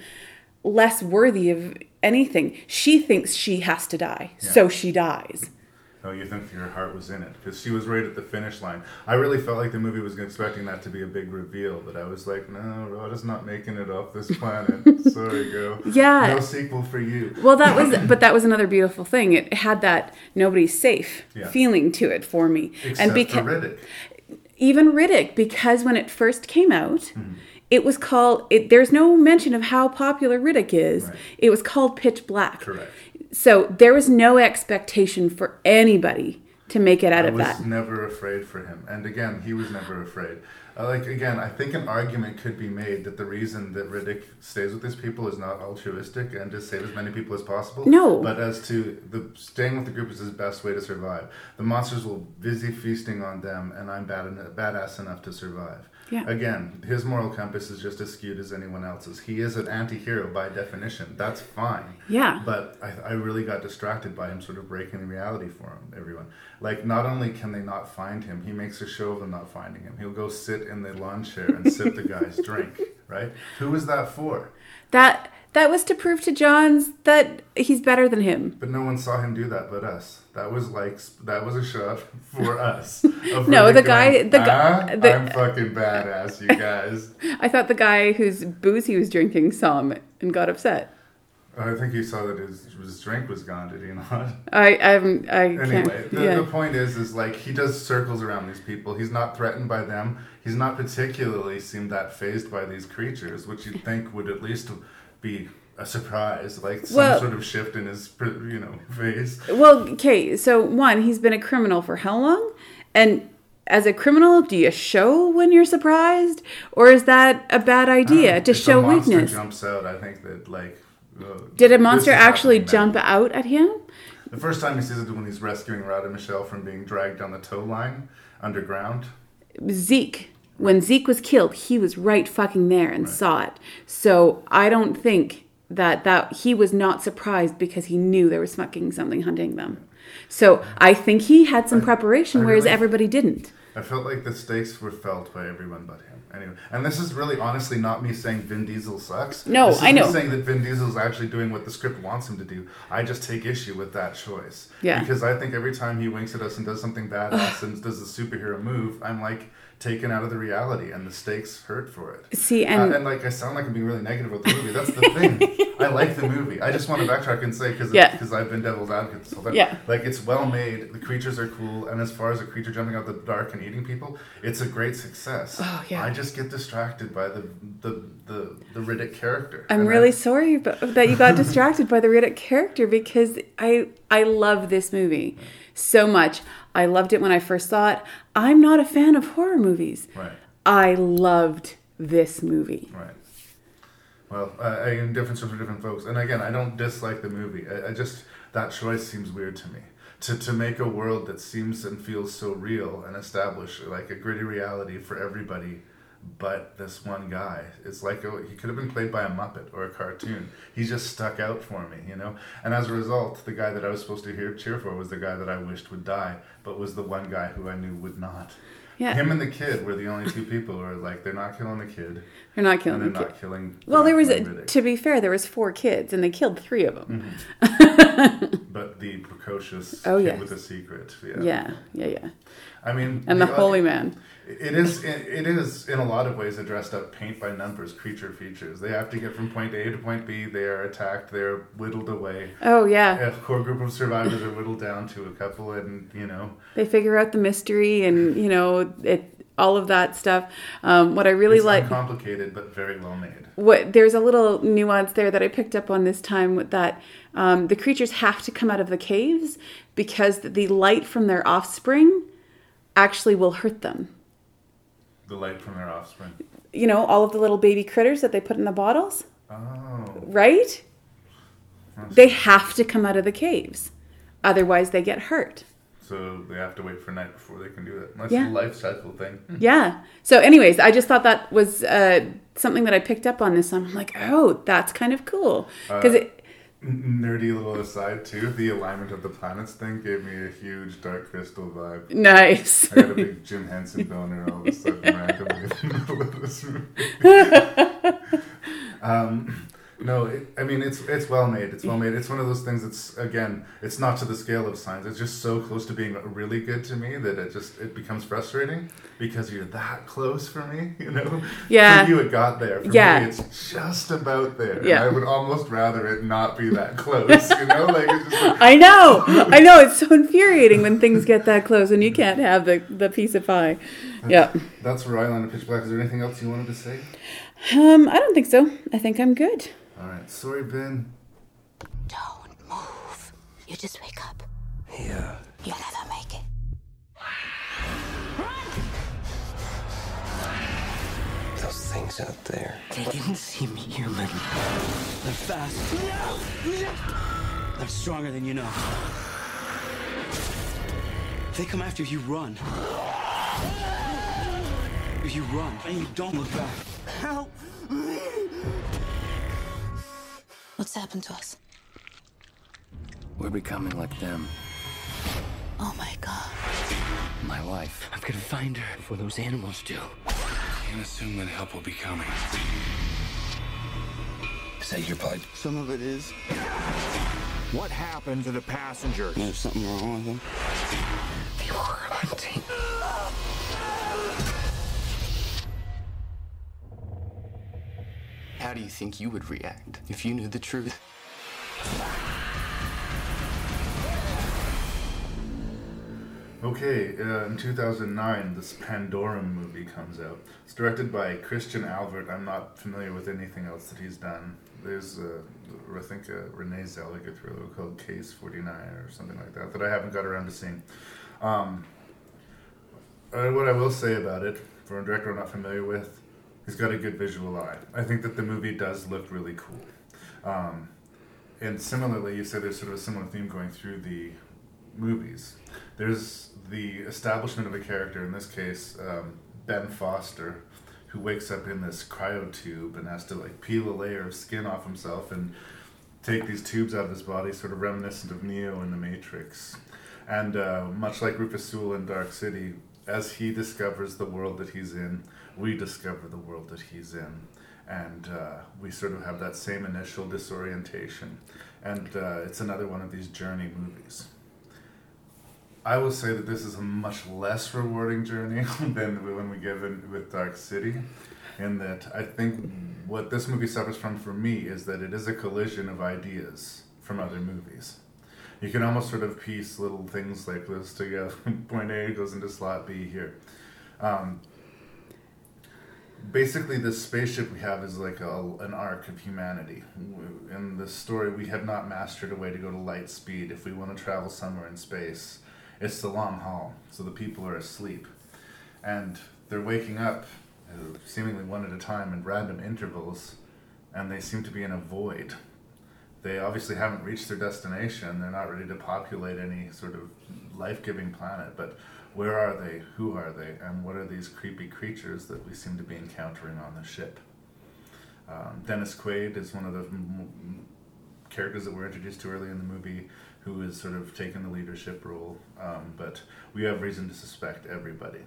less worthy of anything. She thinks she has to die, yeah. So she dies. No, you think your heart was in it because she was right at the finish line. I really felt like the movie was expecting that to be a big reveal, but I was like, no, Rhoda's not making it off this planet. Sorry, girl. Yeah. No sequel for you. Well, that was, but that was another beautiful thing. It had that nobody's safe yeah. feeling to it for me, except and beca- for Riddick. Even Riddick, because when it first came out, mm-hmm. it was called... It, there's no mention of how popular Riddick is. Right. It was called Pitch Black. Correct. So there was no expectation for anybody to make it out I of that. I was never afraid for him. And again, he was never afraid. Uh, like, again, I think an argument could be made that the reason that Riddick stays with these people is not altruistic and to save as many people as possible. No. But as to the staying with the group is his best way to survive. The monsters will busy feasting on them, and I'm bad en- badass enough to survive. Yeah. Again, his moral compass is just as skewed as anyone else's. He is an anti-hero by definition. That's fine. Yeah. But I, I really got distracted by him sort of breaking reality for him, everyone. Like, not only can they not find him, he makes a show of them not finding him. He'll go sit in the lawn chair and sip the guy's drink, right? Who was that for? That that was to prove to Johns that he's better than him. But no one saw him do that but us. That was like that was a shot for us. No, the guy, going, the guy, ah, the, I'm fucking badass, you guys. I thought the guy whose booze he was drinking saw him and got upset. I think he saw that his, his drink was gone, did he not? I I'm, I Anyway, can't, the, yeah. the point is, is like, he does circles around these people. He's not threatened by them. He's not particularly seemed that fazed by these creatures, which you'd think would at least be a surprise, like some well, sort of shift in his, you know, face. Well, okay, so one, he's been a criminal for how long? And... As a criminal, do you show when you're surprised? Or is that a bad idea um, to if show weakness? If a monster jumps out, I think that, like... Uh, Did a monster actually jump now. out at him? The first time he sees it when he's rescuing Radha Michelle from being dragged down the tow line underground. Zeke. When Zeke was killed, he was right fucking there and right. saw it. So I don't think that, that he was not surprised because he knew there was fucking something hunting them. So I think he had some preparation, I, I whereas really, everybody didn't. I felt like the stakes were felt by everyone but him. Anyway, and this is really honestly not me saying Vin Diesel sucks. No, this is I know. Me saying that Vin Diesel is actually doing what the script wants him to do. I just take issue with that choice. Yeah. Because I think every time he winks at us and does something badass and does a superhero move, I'm like taken out of the reality, and the stakes hurt for it. See, and... Uh, and like, I sound like I'm being really negative about the movie. That's the thing. I like the movie. I just want to backtrack and say, because yeah. I've been devil's advocate this whole time. Yeah. Like, it's well made. The creatures are cool. And as far as a creature jumping out the dark and eating people, it's a great success. Oh, yeah. I just get distracted by the the, the, the Riddick character. I'm and really I... sorry about, that you got distracted by the Riddick character, because I I love this movie yeah. so much. I loved it when I first saw it. I'm not a fan of horror movies. Right. I loved this movie. Right. Well, uh, I am different from different folks. And again, I don't dislike the movie. I, I just, that choice seems weird to me. To to make a world that seems and feels so real and establish like a gritty reality for everybody but this one guy. It's like, a, he could have been played by a Muppet or a cartoon. He just stuck out for me, you know? And as a result, the guy that I was supposed to hear cheer for was the guy that I wished would die, but was the one guy who I knew would not. Yeah. Him and the kid were the only two people who were like, they're not killing the kid. They're not killing and the they're kid. They're not killing. Well, there was, a, to be fair, there was four kids, and they killed three of them. Mm-hmm. But the precocious oh, kid yes. with a secret. Yeah. Yeah, yeah, yeah. I mean... And the, the holy man. It is, it, it is, in a lot of ways, a dressed-up paint-by-numbers creature features. They have to get from point A to point B. They are attacked. They are whittled away. Oh, yeah. A core group of survivors are whittled down to a couple, and, you know... They figure out the mystery, and, you know... It, all of that stuff. Um, what I really it's like... It's complicated, but very well made. What, there's a little nuance there that I picked up on this time with that um, the creatures have to come out of the caves because the light from their offspring actually will hurt them. The light from their offspring? You know, all of the little baby critters that they put in the bottles. Oh. Right? That's they have to come out of the caves. Otherwise, they get hurt. So they have to wait for night before they can do that. That's yeah. a life cycle thing. Yeah. So anyways, I just thought that was uh, something that I picked up on this. I'm like, oh, that's kind of cool. Because uh, it... Nerdy little aside, too. The alignment of the planets thing gave me a huge Dark Crystal vibe. Nice. I got a big Jim Henson boner all of a sudden randomly in the middle of this movie. um... No, it, I mean, it's it's well made. It's well made. It's one of those things that's, again, it's not to the scale of Signs. It's just so close to being really good to me that it just, it becomes frustrating because you're that close for me, you know? Yeah. For you, it got there. For yeah. me, it's just about there. Yeah. And I would almost rather it not be that close, you know? Like, it's just like... I know. I know. It's so infuriating when things get that close and you can't have the, the piece of pie. That's, yeah. That's where I landed Pitch Black. Is there anything else you wanted to say? Um, I don't think so. I think I'm good. All right. Sorry, Ben. Don't move. You just wake up. Yeah. You'll never make it. Run! Those things out there. They didn't seem human. They're fast. No! They're stronger than you know. If they come after you, run. If you run and you don't look back. Help! What's happened to us? We're becoming like them. Oh my God. My wife. I'm gonna find her before those animals do. I can't assume that help will be coming. Is that your part? Some of it is. What happened to the passengers? There's something wrong with them. They were hunting. How do you think you would react if you knew the truth? Okay, uh, in two thousand nine, this Pandorum movie comes out. It's directed by Christian Albert. I'm not familiar with anything else that he's done. There's, uh, I think, a Renee Zellweger thriller called Case forty-nine or something like that that I haven't got around to seeing. Um, what I will say about it, for a director I'm not familiar with, he's got a good visual eye. I think that the movie does look really cool. Um, and similarly, you said there's sort of a similar theme going through the movies. There's the establishment of a character, in this case, um, Ben Foster, who wakes up in this cryo tube and has to like peel a layer of skin off himself and take these tubes out of his body, sort of reminiscent of Neo in The Matrix. And uh, much like Rufus Sewell in Dark City, as he discovers the world that he's in, we discover the world that he's in. And uh, we sort of have that same initial disorientation. And uh, it's another one of these journey movies. I will say that this is a much less rewarding journey than the one we give in, with Dark City. In that I think what this movie suffers from for me is that it is a collision of ideas from other movies. You can almost sort of piece little things like this together. Point A goes into slot B here. Um, Basically, this spaceship we have is like a, an arc of humanity. In this story, we have not mastered a way to go to light speed. If we want to travel somewhere in space, it's the long haul, so the people are asleep. And they're waking up, seemingly one at a time, in random intervals, and they seem to be in a void. They obviously haven't reached their destination. They're not ready to populate any sort of life-giving planet, but... where are they? Who are they? And what are these creepy creatures that we seem to be encountering on the ship? Um, Dennis Quaid is one of the m- characters that we're introduced to early in the movie who is sort of taking the leadership role, um, but we have reason to suspect everybody.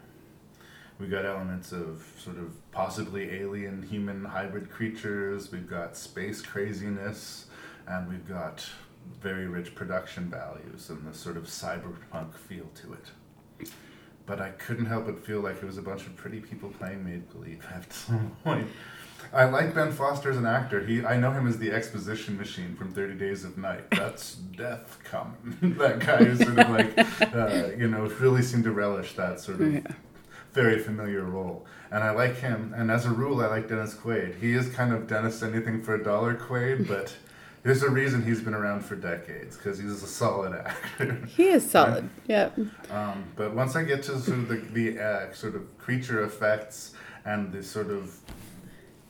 We've got elements of sort of possibly alien human hybrid creatures. We've got space craziness, and we've got very rich production values and the sort of cyberpunk feel to it. But I couldn't help but feel like it was a bunch of pretty people playing made-believe at some point. I like Ben Foster as an actor. He, I know him as the exposition machine from thirty days of night. That's death coming. That guy is sort of like, uh, you know, really seemed to relish that sort of... Yeah. Very familiar role. And I like him. And as a rule, I like Dennis Quaid. He is kind of Dennis anything for a dollar Quaid, but there's a reason he's been around for decades, because he's a solid actor. He is solid, yeah. Yep. Um, but once I get to sort of the, the uh, sort of creature effects and the sort of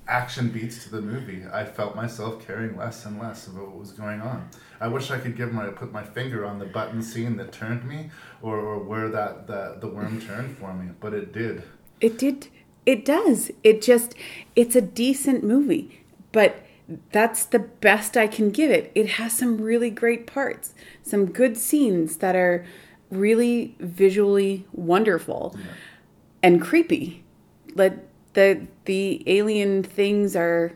action beats to the movie, I felt myself caring less and less about what was going on. I wish I could give my put my finger on the button scene that turned me, or, or where that, that the worm turned for me, but it did. It did. It does. It just, it's a decent movie, but that's the best I can give it. It has some really great parts, some good scenes that are really visually wonderful, yeah, and creepy. Like, The the alien things are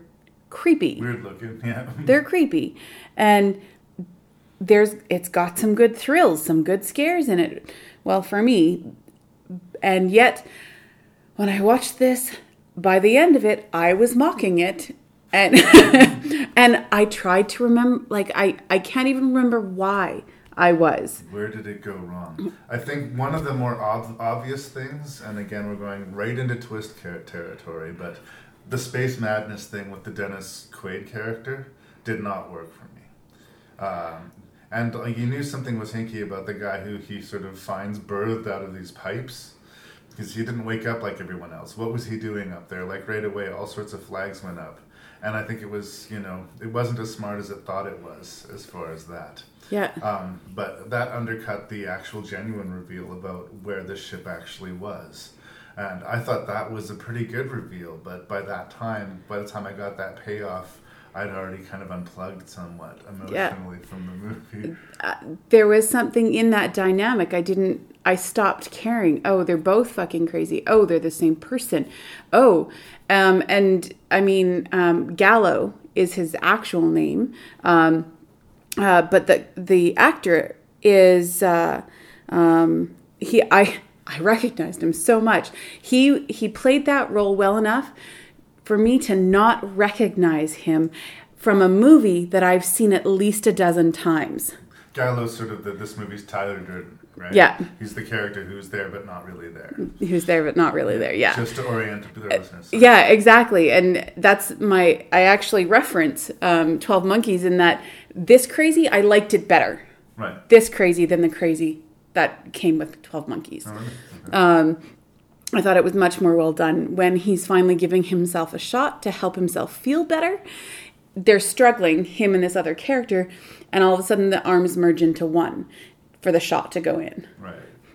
creepy. Weird looking, yeah. They're creepy. And there's it's got some good thrills, some good scares in it. Well, for me. And yet, when I watched this, by the end of it, I was mocking it. And and I tried to remember, like, I, I can't even remember why I was. Where did it go wrong? I think one of the more ob- obvious things, and again, we're going right into twist car- territory, but the space madness thing with the Dennis Quaid character did not work for me. Um, and uh, you knew something was hinky about the guy who he sort of finds birthed out of these pipes, because he didn't wake up like everyone else. What was he doing up there? Like, right away, all sorts of flags went up. And I think it was, you know, it wasn't as smart as it thought it was as far as that. Yeah. Um, but that undercut the actual genuine reveal about where this ship actually was. And I thought that was a pretty good reveal. But by that time, by the time I got that payoff, I'd already kind of unplugged somewhat emotionally, yeah, from the movie. Uh, there was something in that dynamic. I didn't, I stopped caring. Oh, they're both fucking crazy. Oh, they're the same person. Oh, um, and I mean, um, Gallo is his actual name. Um, uh, but the, the actor is, uh, um, he, I, I recognized him so much. He, he played that role well enough for me to not recognize him from a movie that I've seen at least a dozen times. Gallo's sort of the, this movie's Tyler Durden, right? Yeah. He's the character who's there but not really there. Who's there but not really there, yeah. Just to orient the listeners. Yeah, exactly. And that's my... I actually reference um, twelve Monkeys in that this crazy, I liked it better. Right. This crazy than the crazy that came with twelve Monkeys. Oh, really? Okay. Um I thought it was much more well done when he's finally giving himself a shot to help himself feel better. They're struggling, him and this other character, and all of a sudden the arms merge into one for the shot to go in. Right.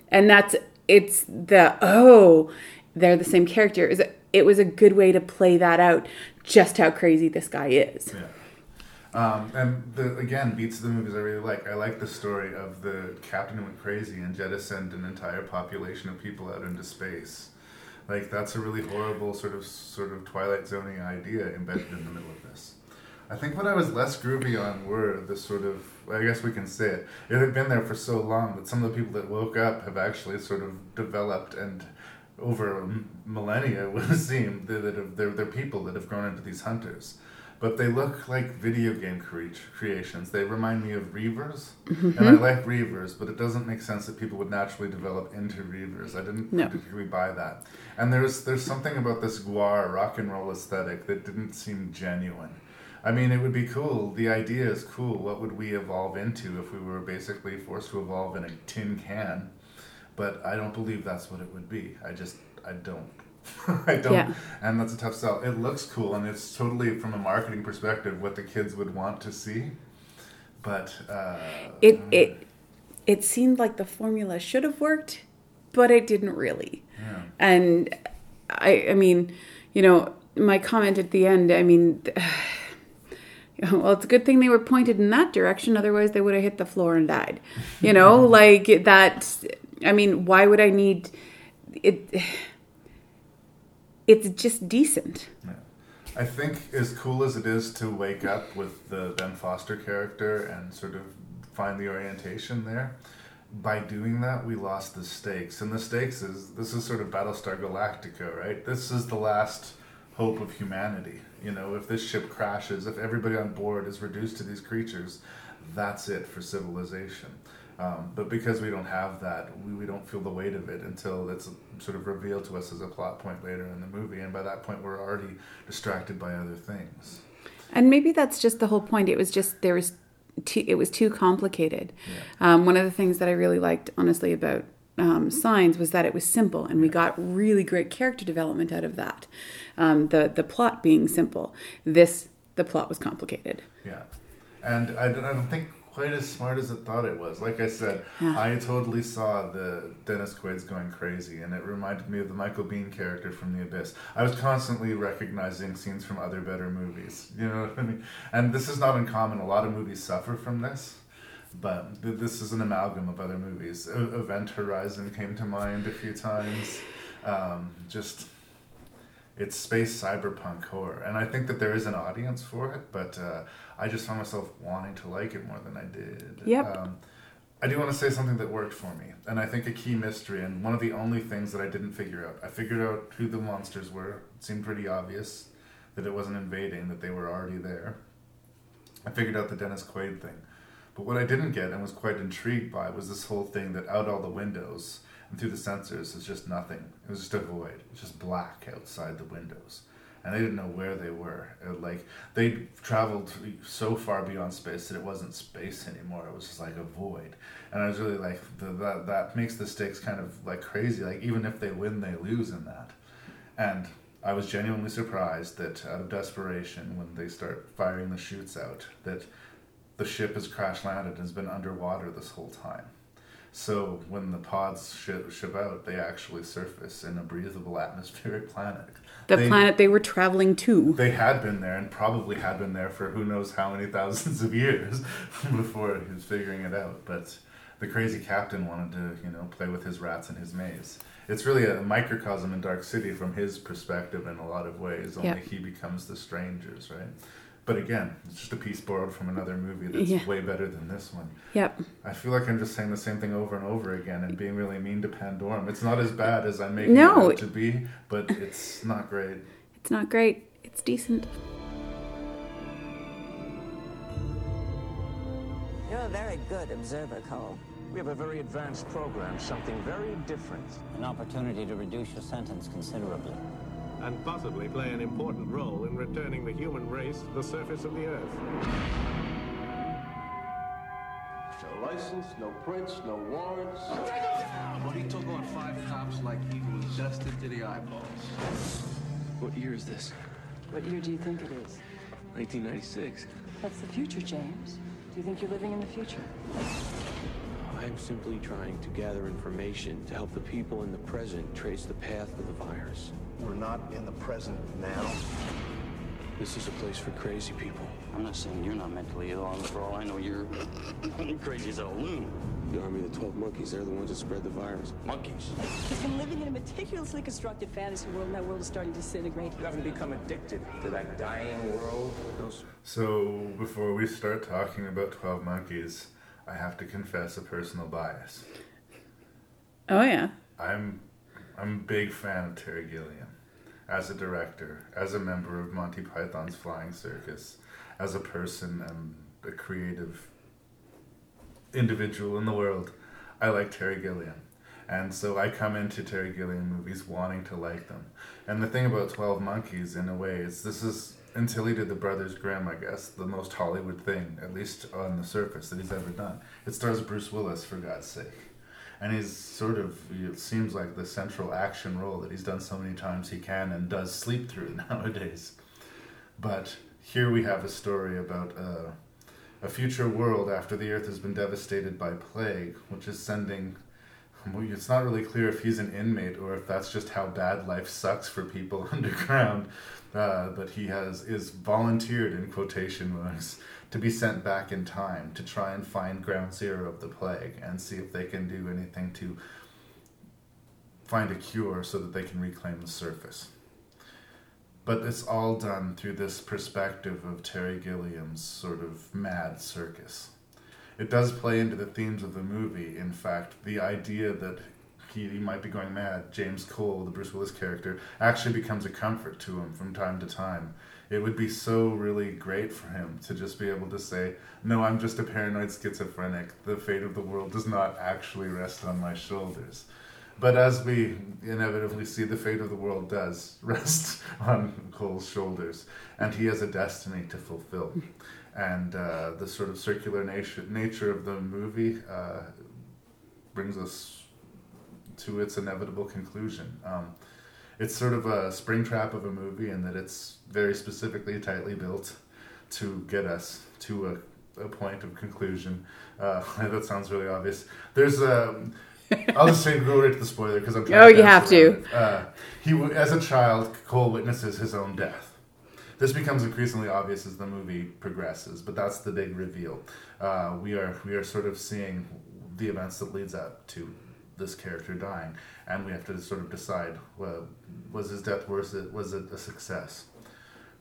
And that's, it's the, oh, they're the same character. It was a, it was a good way to play that out, just how crazy this guy is. Yeah. Um, and the, again, beats of the movies I really like. I like the story of the captain who went crazy and jettisoned an entire population of people out into space. Like, that's a really horrible sort of sort of Twilight Zone-y idea embedded in the middle of this. I think what I was less groovy on were the sort of, I guess we can say it, it had been there for so long that some of the people that woke up have actually sort of developed and over millennia, it would seem, that they're, they're people that have grown into these hunters. But they look like video game cre- creations. They remind me of Reavers, mm-hmm, and I like Reavers, but it doesn't make sense that people would naturally develop into Reavers. I didn't no. particularly buy that. And there's there's something about this noir rock and roll aesthetic that didn't seem genuine. I mean, it would be cool. The idea is cool. What would we evolve into if we were basically forced to evolve in a tin can? But I don't believe that's what it would be. I just, I don't. I don't, yeah. And that's a tough sell. It looks cool, and it's totally, from a marketing perspective, what the kids would want to see. But uh, it it it seemed like the formula should have worked, but it didn't really. Yeah. And I, I mean, you know, my comment at the end. I mean, well, it's a good thing they were pointed in that direction. Otherwise, they would have hit the floor and died. You know, like that. I mean, why would I need it? it's just decent. Yeah. I think as cool as it is to wake up with the Ben Foster character and sort of find the orientation there, by doing that, we lost the stakes. And the stakes is, this is sort of Battlestar Galactica, right? This is the last hope of humanity. You know, if this ship crashes, if everybody on board is reduced to these creatures, that's it for civilization. Um, but because we don't have that, we, we don't feel the weight of it until it's sort of revealed to us as a plot point later in the movie. And by that point, we're already distracted by other things. And maybe that's just the whole point. It was just, there was too, it was too complicated. Yeah. Um, one of the things that I really liked, honestly, about um, Signs was that it was simple. And we got really great character development out of that. Um, the, the plot being simple. This, the plot was complicated. Yeah. And I don't, I don't think... quite as smart as I thought it was. Like I said, yeah. I totally saw the Dennis Quaid's going crazy, and it reminded me of the Michael Biehn character from The Abyss. I was constantly recognizing scenes from other better movies. You know what I mean? And this is not uncommon. A lot of movies suffer from this, but th- this is an amalgam of other movies. O- Event Horizon came to mind a few times. Um, just... It's space cyberpunk horror, and I think that there is an audience for it, but uh, I just found myself wanting to like it more than I did. Yep. Um, I do want to say something that worked for me, and I think a key mystery, and one of the only things that I didn't figure out. I figured out who the monsters were. It seemed pretty obvious that it wasn't invading, that they were already there. I figured out the Dennis Quaid thing. But what I didn't get and was quite intrigued by was this whole thing that out all the windows... and through the sensors, it's just nothing. It was just a void. It's just black outside the windows. And they didn't know where they were. It, like, they traveled so far beyond space that it wasn't space anymore. It was just like a void. And I was really like, the, that, that makes the stakes kind of like crazy. Like, even if they win, they lose in that. And I was genuinely surprised that out of desperation, when they start firing the chutes out, that the ship has crash landed and has been underwater this whole time. So when the pods ship, ship out, they actually surface in a breathable atmospheric planet. The they, planet they were traveling to. They had been there and probably had been there for who knows how many thousands of years before he was figuring it out. But the crazy captain wanted to, you know, play with his rats and his maze. It's really a microcosm in Dark City from his perspective in a lot of ways. Only yeah. he becomes the strangers, right? But again, it's just a piece borrowed from another movie that's yeah. way better than this one. Yep. I feel like I'm just saying the same thing over and over again and being really mean to Pandorum. It's not as bad as I'm making no. it to be, but it's not great. It's not great. It's decent. You're a very good observer, Cole. We have a very advanced program, something very different. An opportunity to reduce your sentence considerably. And possibly play an important role in returning the human race to the surface of the Earth. No license, no prints, no warrants. But he took on five cops like he was dusted to the eyeballs. What year is this? What year do you think it is? nineteen ninety-six. That's the future, James. Do you think you're living in the future? I'm simply trying to gather information to help the people in the present trace the path of the virus. We're not in the present now. This is a place for crazy people. I'm not saying you're not mentally ill, and for all I know, you're crazy as a loon. The army of the twelve monkeys, they're the ones that spread the virus. Monkeys? He's been living in a meticulously constructed fantasy world, and that world is starting to disintegrate. You haven't become addicted to that dying world. Those... So, before we start talking about twelve monkeys, I have to confess a personal bias. Oh, yeah. I'm... I'm a big fan of Terry Gilliam, as a director, as a member of Monty Python's Flying Circus, as a person and a creative individual in the world. I like Terry Gilliam. And so I come into Terry Gilliam movies wanting to like them. And the thing about twelve Monkeys, in a way, is this is, until he did The Brothers Grimm, I guess, the most Hollywood thing, at least on the surface, that he's ever done. It stars Bruce Willis, for God's sake. And he's sort of, it seems like the central action role that he's done so many times he can and does sleep through nowadays. But here we have a story about uh, a future world after the Earth has been devastated by plague, which is sending, it's not really clear if he's an inmate or if that's just how bad life sucks for people underground. Uh, but he has is volunteered, in quotation marks, to be sent back in time to try and find ground zero of the plague and see if they can do anything to find a cure so that they can reclaim the surface. But it's all done through this perspective of Terry Gilliam's sort of mad circus. It does play into the themes of the movie, in fact. The idea that he, he might be going mad, James Cole, the Bruce Willis character, actually becomes a comfort to him from time to time. It would be so really great for him to just be able to say, no, I'm just a paranoid schizophrenic. The fate of the world does not actually rest on my shoulders. But as we inevitably see, the fate of the world does rest on Cole's shoulders, and he has a destiny to fulfill. And uh, the sort of circular nature, nature of the movie uh, brings us to its inevitable conclusion. Um, it's sort of a springtrap of a movie in that it's very specifically tightly built to get us to a, a point of conclusion. Uh, that sounds really obvious. There's a... I'll just say go right to the spoiler because I'm trying oh, to... Oh, you have to. Uh, he, as a child, Cole witnesses his own death. This becomes increasingly obvious as the movie progresses, but that's the big reveal. Uh, we are we are sort of seeing the events that leads up to this character dying, and we have to sort of decide, well, was his death worth it? Was it a success?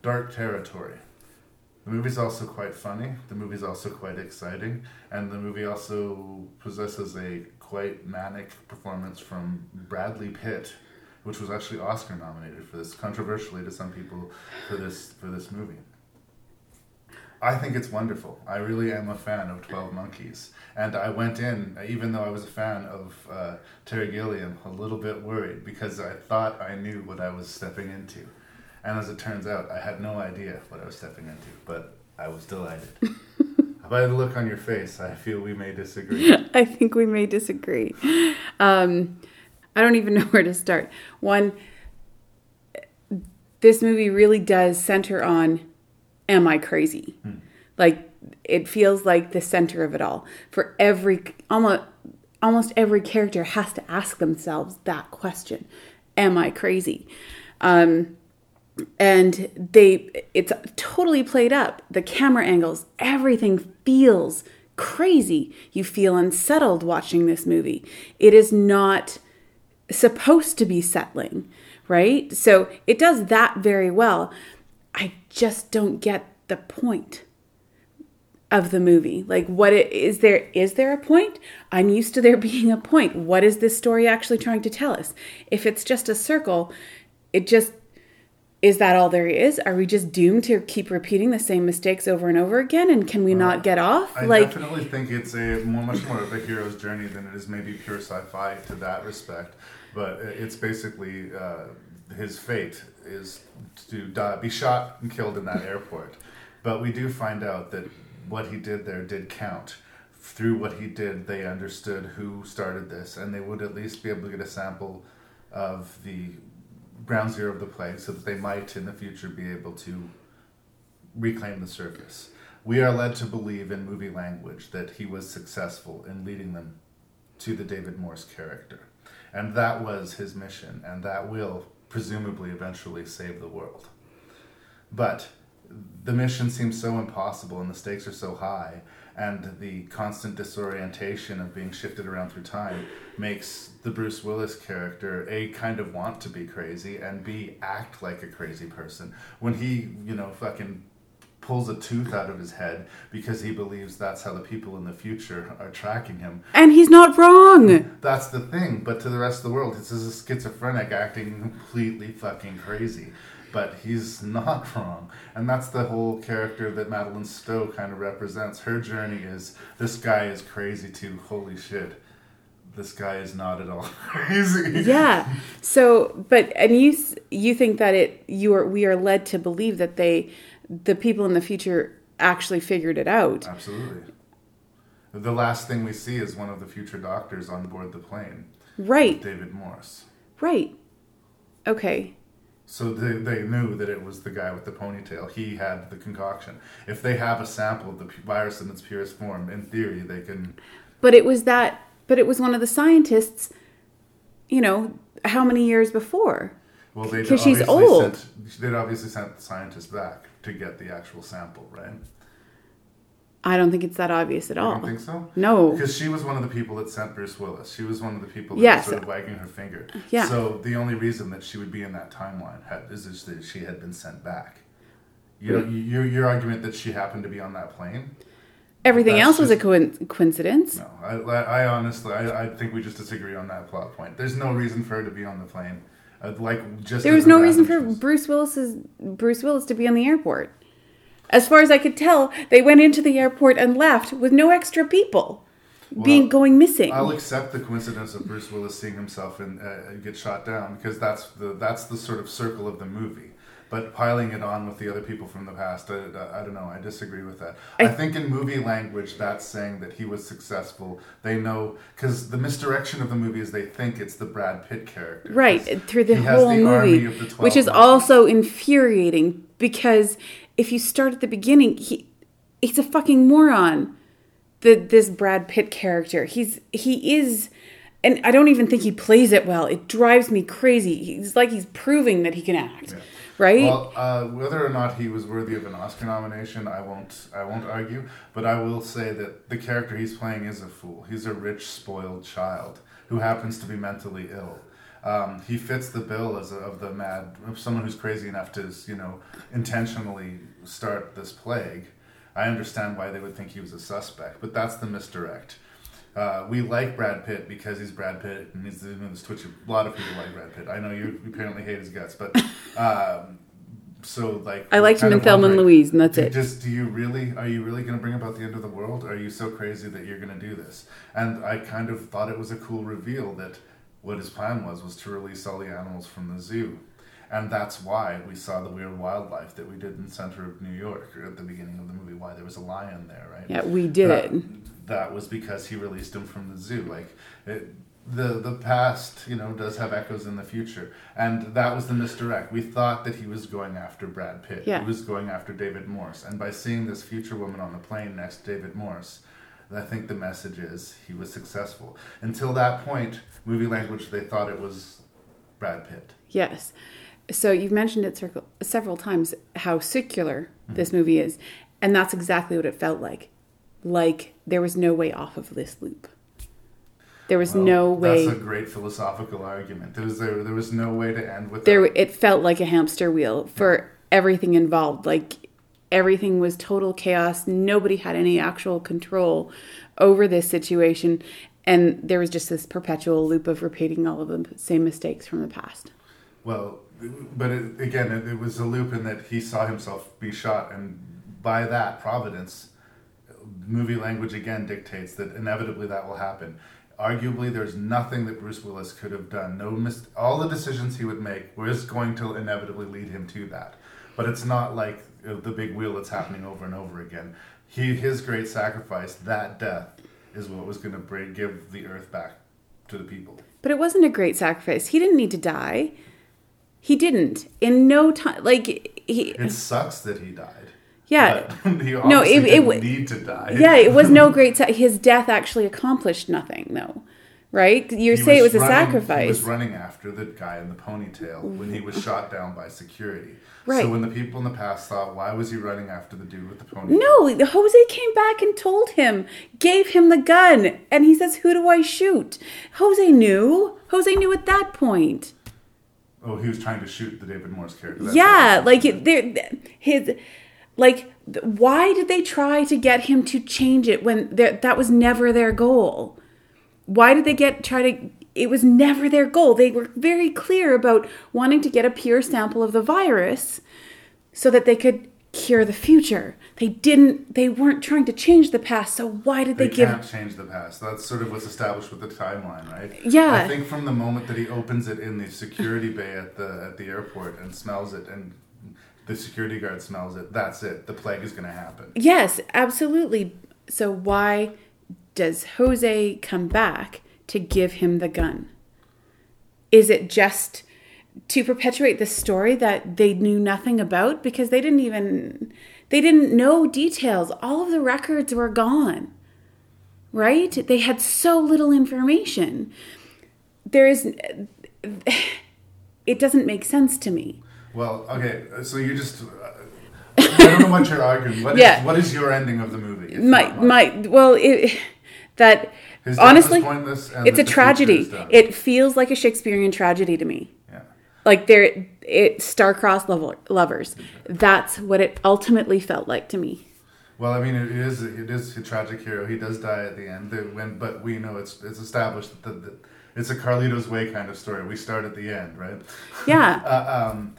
Dark territory. The movie's also quite funny. The movie's also quite exciting, and the movie also possesses a quite manic performance from Bradley Pitt, which was actually Oscar nominated for this, controversially to some people, for this for this movie. I think it's wonderful. I really am a fan of twelve Monkeys, and I went in, even though I was a fan of uh, Terry Gilliam, a little bit worried because I thought I knew what I was stepping into, and as it turns out, I had no idea what I was stepping into, but I was delighted. By the look on your face, I feel we may disagree. I think we may disagree. Um, I don't even know where to start. One, this movie really does center on, am I crazy? Hmm. Like, it feels like the center of it all. For every, almost, almost every character has to ask themselves that question. Am I crazy? Um And they, it's totally played up. The camera angles, everything feels crazy. You feel unsettled watching this movie. It is not supposed to be settling, right? So it does that very well. I just don't get the point of the movie. Like, what it, is there? Is there a point? I'm used to there being a point. What is this story actually trying to tell us? If it's just a circle, it just... Is that all there is? Are we just doomed to keep repeating the same mistakes over and over again? And can we well, not get off? I like, definitely think it's a much more of a hero's journey than it is maybe pure sci-fi to that respect. But it's basically uh, his fate is to die, be shot and killed in that airport. But we do find out that what he did there did count. Through what he did, they understood who started this. And they would at least be able to get a sample of the... ground zero of the plague, so that they might in the future be able to reclaim the circus. We are led to believe in movie language that he was successful in leading them to the David Morse character. And that was his mission, and that will presumably eventually save the world. But the mission seems so impossible and the stakes are so high, and the constant disorientation of being shifted around through time makes the Bruce Willis character A, kind of want to be crazy, and B, act like a crazy person. When he, you know, fucking pulls a tooth out of his head because he believes that's how the people in the future are tracking him. And he's not wrong! That's the thing, but to the rest of the world, this is a schizophrenic acting completely fucking crazy. But he's not wrong. And that's the whole character that Madeline Stowe kind of represents. Her journey is, this guy is crazy too. Holy shit. This guy is not at all crazy. Yeah. So, but, and you you think that it, you are, we are led to believe that they, the people in the future actually figured it out. Absolutely. The last thing we see is one of the future doctors on board the plane. Right. David Morse. Right. Okay. So they, they knew that it was the guy with the ponytail. He had the concoction. If they have a sample of the virus in its purest form, in theory, they can... But it was that... But it was one of the scientists, you know, how many years before? Well, they'd Because she's old. Sent, they'd obviously sent the scientist back to get the actual sample, right? I don't think it's that obvious at all. I don't think so? No. Because she was one of the people that sent Bruce Willis. She was one of the people that yes. was sort of wagging her finger. Yeah. So the only reason that she would be in that timeline had, is that she had been sent back. You know, your, your argument that she happened to be on that plane? Everything else was just a co- coincidence. No, I, I honestly, I, I think we just disagree on that plot point. There's no reason for her to be on the plane. Uh, like just There was no reason for Bruce Willis's Bruce Willis to be on the airport. As far as I could tell, they went into the airport and left with no extra people well, being going missing. I'll accept the coincidence of Bruce Willis seeing himself and uh, get shot down because that's the that's the sort of circle of the movie. But piling it on with the other people from the past, I, I, I don't know. I disagree with that. I, I think in movie language, that's saying that he was successful. They know, because the misdirection of the movie is they think it's the Brad Pitt character. Right, through the whole the movie, the which is movies. Also infuriating because if you start at the beginning, he he's a fucking moron, the, this Brad Pitt character. He's He is... And I don't even think he plays it well. It drives me crazy. He's like he's proving that he can act, yeah. right? Well, uh, whether or not he was worthy of an Oscar nomination, I won't. I won't argue. But I will say that the character he's playing is a fool. He's a rich, spoiled child who happens to be mentally ill. Um, he fits the bill as a, of the mad, of someone who's crazy enough to, you know, intentionally start this plague. I understand why they would think he was a suspect, but that's the misdirect. Uh, we like Brad Pitt because he's Brad Pitt, and he's you know, this twitchy. A lot of people like Brad Pitt. I know you apparently hate his guts, but um, so like I liked him in Thelma and Louise, and that's do, it. Just do you really? Are you really going to bring about the end of the world? Are you so crazy that you're going to do this? And I kind of thought it was a cool reveal that what his plan was was to release all the animals from the zoo, and that's why we saw the weird wildlife that we did in the center of New York or at the beginning of the movie. Why there was a lion there, right? Yeah, we did that, it. That was because he released him from the zoo. Like it, the the past, you know, does have echoes in the future, and that was the misdirect. We thought that he was going after Brad Pitt. Yeah. He was going after David Morse, and by seeing this future woman on the plane next to David Morse, I think the message is he was successful. Until that point, movie language, they thought it was Brad Pitt. Yes. So you've mentioned it circle, several times how circular mm-hmm. this movie is, and that's exactly what it felt like. Like, there was no way off of this loop. There was well, no way... That's a great philosophical argument. There was, there, there was no way to end with there, that. It felt like a hamster wheel for yeah. everything involved. Like, everything was total chaos. Nobody had any actual control over this situation. And there was just this perpetual loop of repeating all of the same mistakes from the past. Well, but it, again, it, it was a loop in that he saw himself be shot. And by that, Providence... Movie language again dictates that inevitably that will happen. Arguably, there's nothing that Bruce Willis could have done. No, mis- all the decisions he would make was going to inevitably lead him to that. But it's not like the big wheel that's happening over and over again. He, his great sacrifice, that death, is what was going to bring give the Earth back to the people. But it wasn't a great sacrifice. He didn't need to die. He didn't. In no time, like he. It sucks that he died. Yeah, no, it, it didn't need to die. Yeah, it was no great. Sa- his death actually accomplished nothing, though, right? You say it was running, a sacrifice. He was running after the guy in the ponytail when he was shot down by security. Right. So when the people in the past thought, "Why was he running after the dude with the ponytail?" No, Jose came back and told him, gave him the gun, and he says, "Who do I shoot?" Jose knew. Jose knew at that point. Oh, he was trying to shoot the David Morse character. That's yeah, like it, there, his. Like, why did they try to get him to change it when that was never their goal? Why did they get try to... It was never their goal. They were very clear about wanting to get a pure sample of the virus so that they could cure the future. They didn't... They weren't trying to change the past, so why did they, they give... They can't change the past. That's sort of what's established with the timeline, right? Yeah. I think from the moment that he opens it in the security bay at the at the airport and smells it and... The security guard smells it. That's it. The plague is going to happen. Yes, absolutely. So why does Jose come back to give him the gun? Is it just to perpetuate the story that they knew nothing about? Because they didn't even, they didn't know details. All of the records were gone, right? They had so little information. There is, it doesn't make sense to me. Well, okay, so you just... Uh, I don't know what you're arguing. What, yeah. is, what is your ending of the movie? It's my my well, it, that his honestly, pointless and it's a tragedy. It feels like a Shakespearean tragedy to me. Yeah, like they're it star-crossed level, lovers. That's what it ultimately felt like to me. Well, I mean, it is it is a tragic hero. He does die at the end. When, but we know it's it's established that the, it's a Carlito's Way kind of story. We start at the end, right? Yeah. uh, um,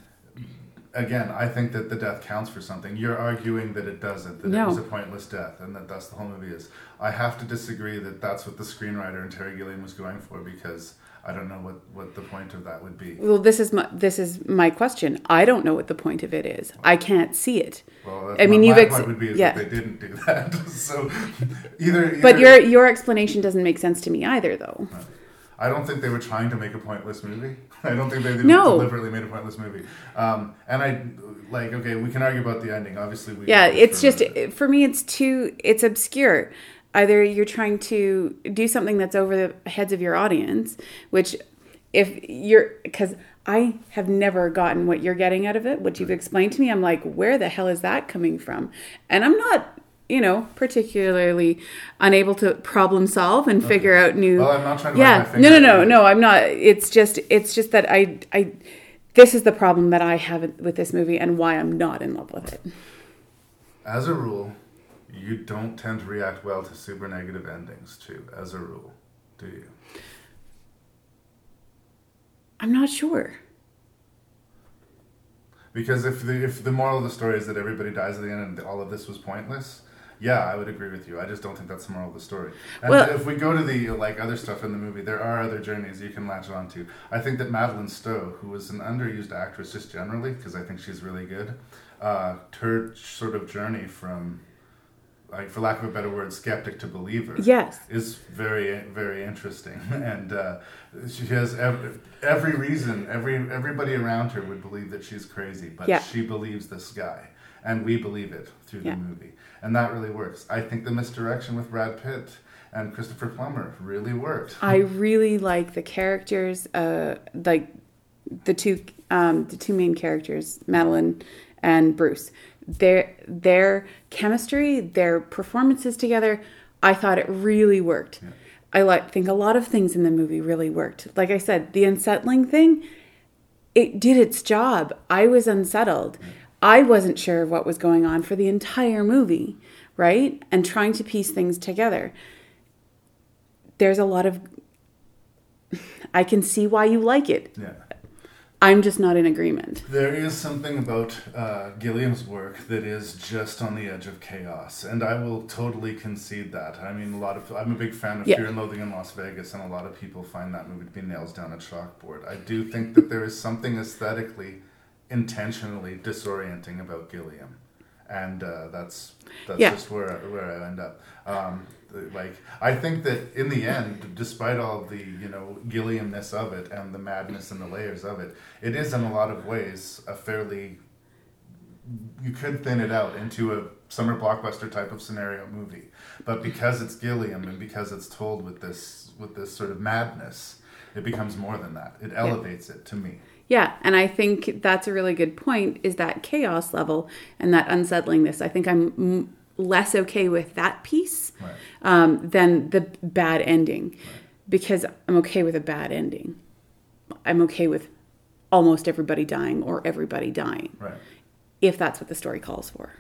again, I think that the death counts for something. You're arguing that it doesn't. That no. It was a pointless death, and that that's the whole movie is. I have to disagree that that's what the screenwriter and Terry Gilliam was going for, because I don't know what, what the point of that would be. Well, this is my this is my question. I don't know what the point of it is. I can't see it. Well, that's I mean, my ex- point would be is yeah. that they didn't do that. So either, either. But your your explanation doesn't make sense to me either, though. No. I don't think they were trying to make a pointless movie. I don't think they no. deliberately made a pointless movie. Um, and I like okay, we can argue about the ending. Obviously, we yeah. It's just for me, it's too it's obscure. Either you're trying to do something that's over the heads of your audience, which if you're... Because I have never gotten what you're getting out of it, what you've explained to me. I'm like, where the hell is that coming from? And I'm not, you know, particularly unable to problem solve and okay. figure out new... Well, I'm not trying to... Yeah, my no, no, no, no, I'm not. It's just it's just that I, I... This is the problem that I have with this movie and why I'm not in love with it. As a rule... You don't tend to react well to super negative endings, too, as a rule, do you? I'm not sure. Because if the if the moral of the story is that everybody dies at the end and all of this was pointless, yeah, I would agree with you. I just don't think that's the moral of the story. And well, if we go to the like other stuff in the movie, there are other journeys you can latch on to. I think that Madeline Stowe, who is an underused actress just generally, because I think she's really good, uh, her sort of journey from... like for lack of a better word, skeptic to believer. Yes, is very, very interesting, and uh, she has every, every reason. Every everybody around her would believe that she's crazy, but yeah. she believes this guy, and we believe it through yeah. the movie, and that really works. I think the misdirection with Brad Pitt and Christopher Plummer really worked. I really like the characters, uh, like the two, um, the two main characters, Madeline and Bruce. Their their chemistry, their performances together, I thought it really worked. Yeah. I like think a lot of things in the movie really worked. Like I said, the unsettling thing, it did its job. I was unsettled. Yeah. I wasn't sure what was going on for the entire movie, right? And trying to piece things together. There's a lot of... I can see why you like it. Yeah. I'm just not in agreement. There is something about uh, Gilliam's work that is just on the edge of chaos, and I will totally concede that. I mean, a lot of I'm a big fan of yeah. Fear and Loathing in Las Vegas, and a lot of people find that movie to be nails down a chalkboard. I do think that there is something aesthetically, intentionally disorienting about Gilliam, and uh, that's that's yeah. just where where I end up. Um, Like, I think that in the end, despite all the, you know, Gilliamness of it and the madness and the layers of it, it is in a lot of ways a fairly, you could thin it out into a summer blockbuster type of scenario movie. But because it's Gilliam and because it's told with this, with this sort of madness, it becomes more than that. It elevates yeah. it to me. Yeah, and I think that's a really good point, is that chaos level and that unsettlingness. I think I'm... M- less okay with that piece right. um, than the bad ending, right. because I'm okay with a bad ending. I'm okay with almost everybody dying or everybody dying, right. if that's what the story calls for.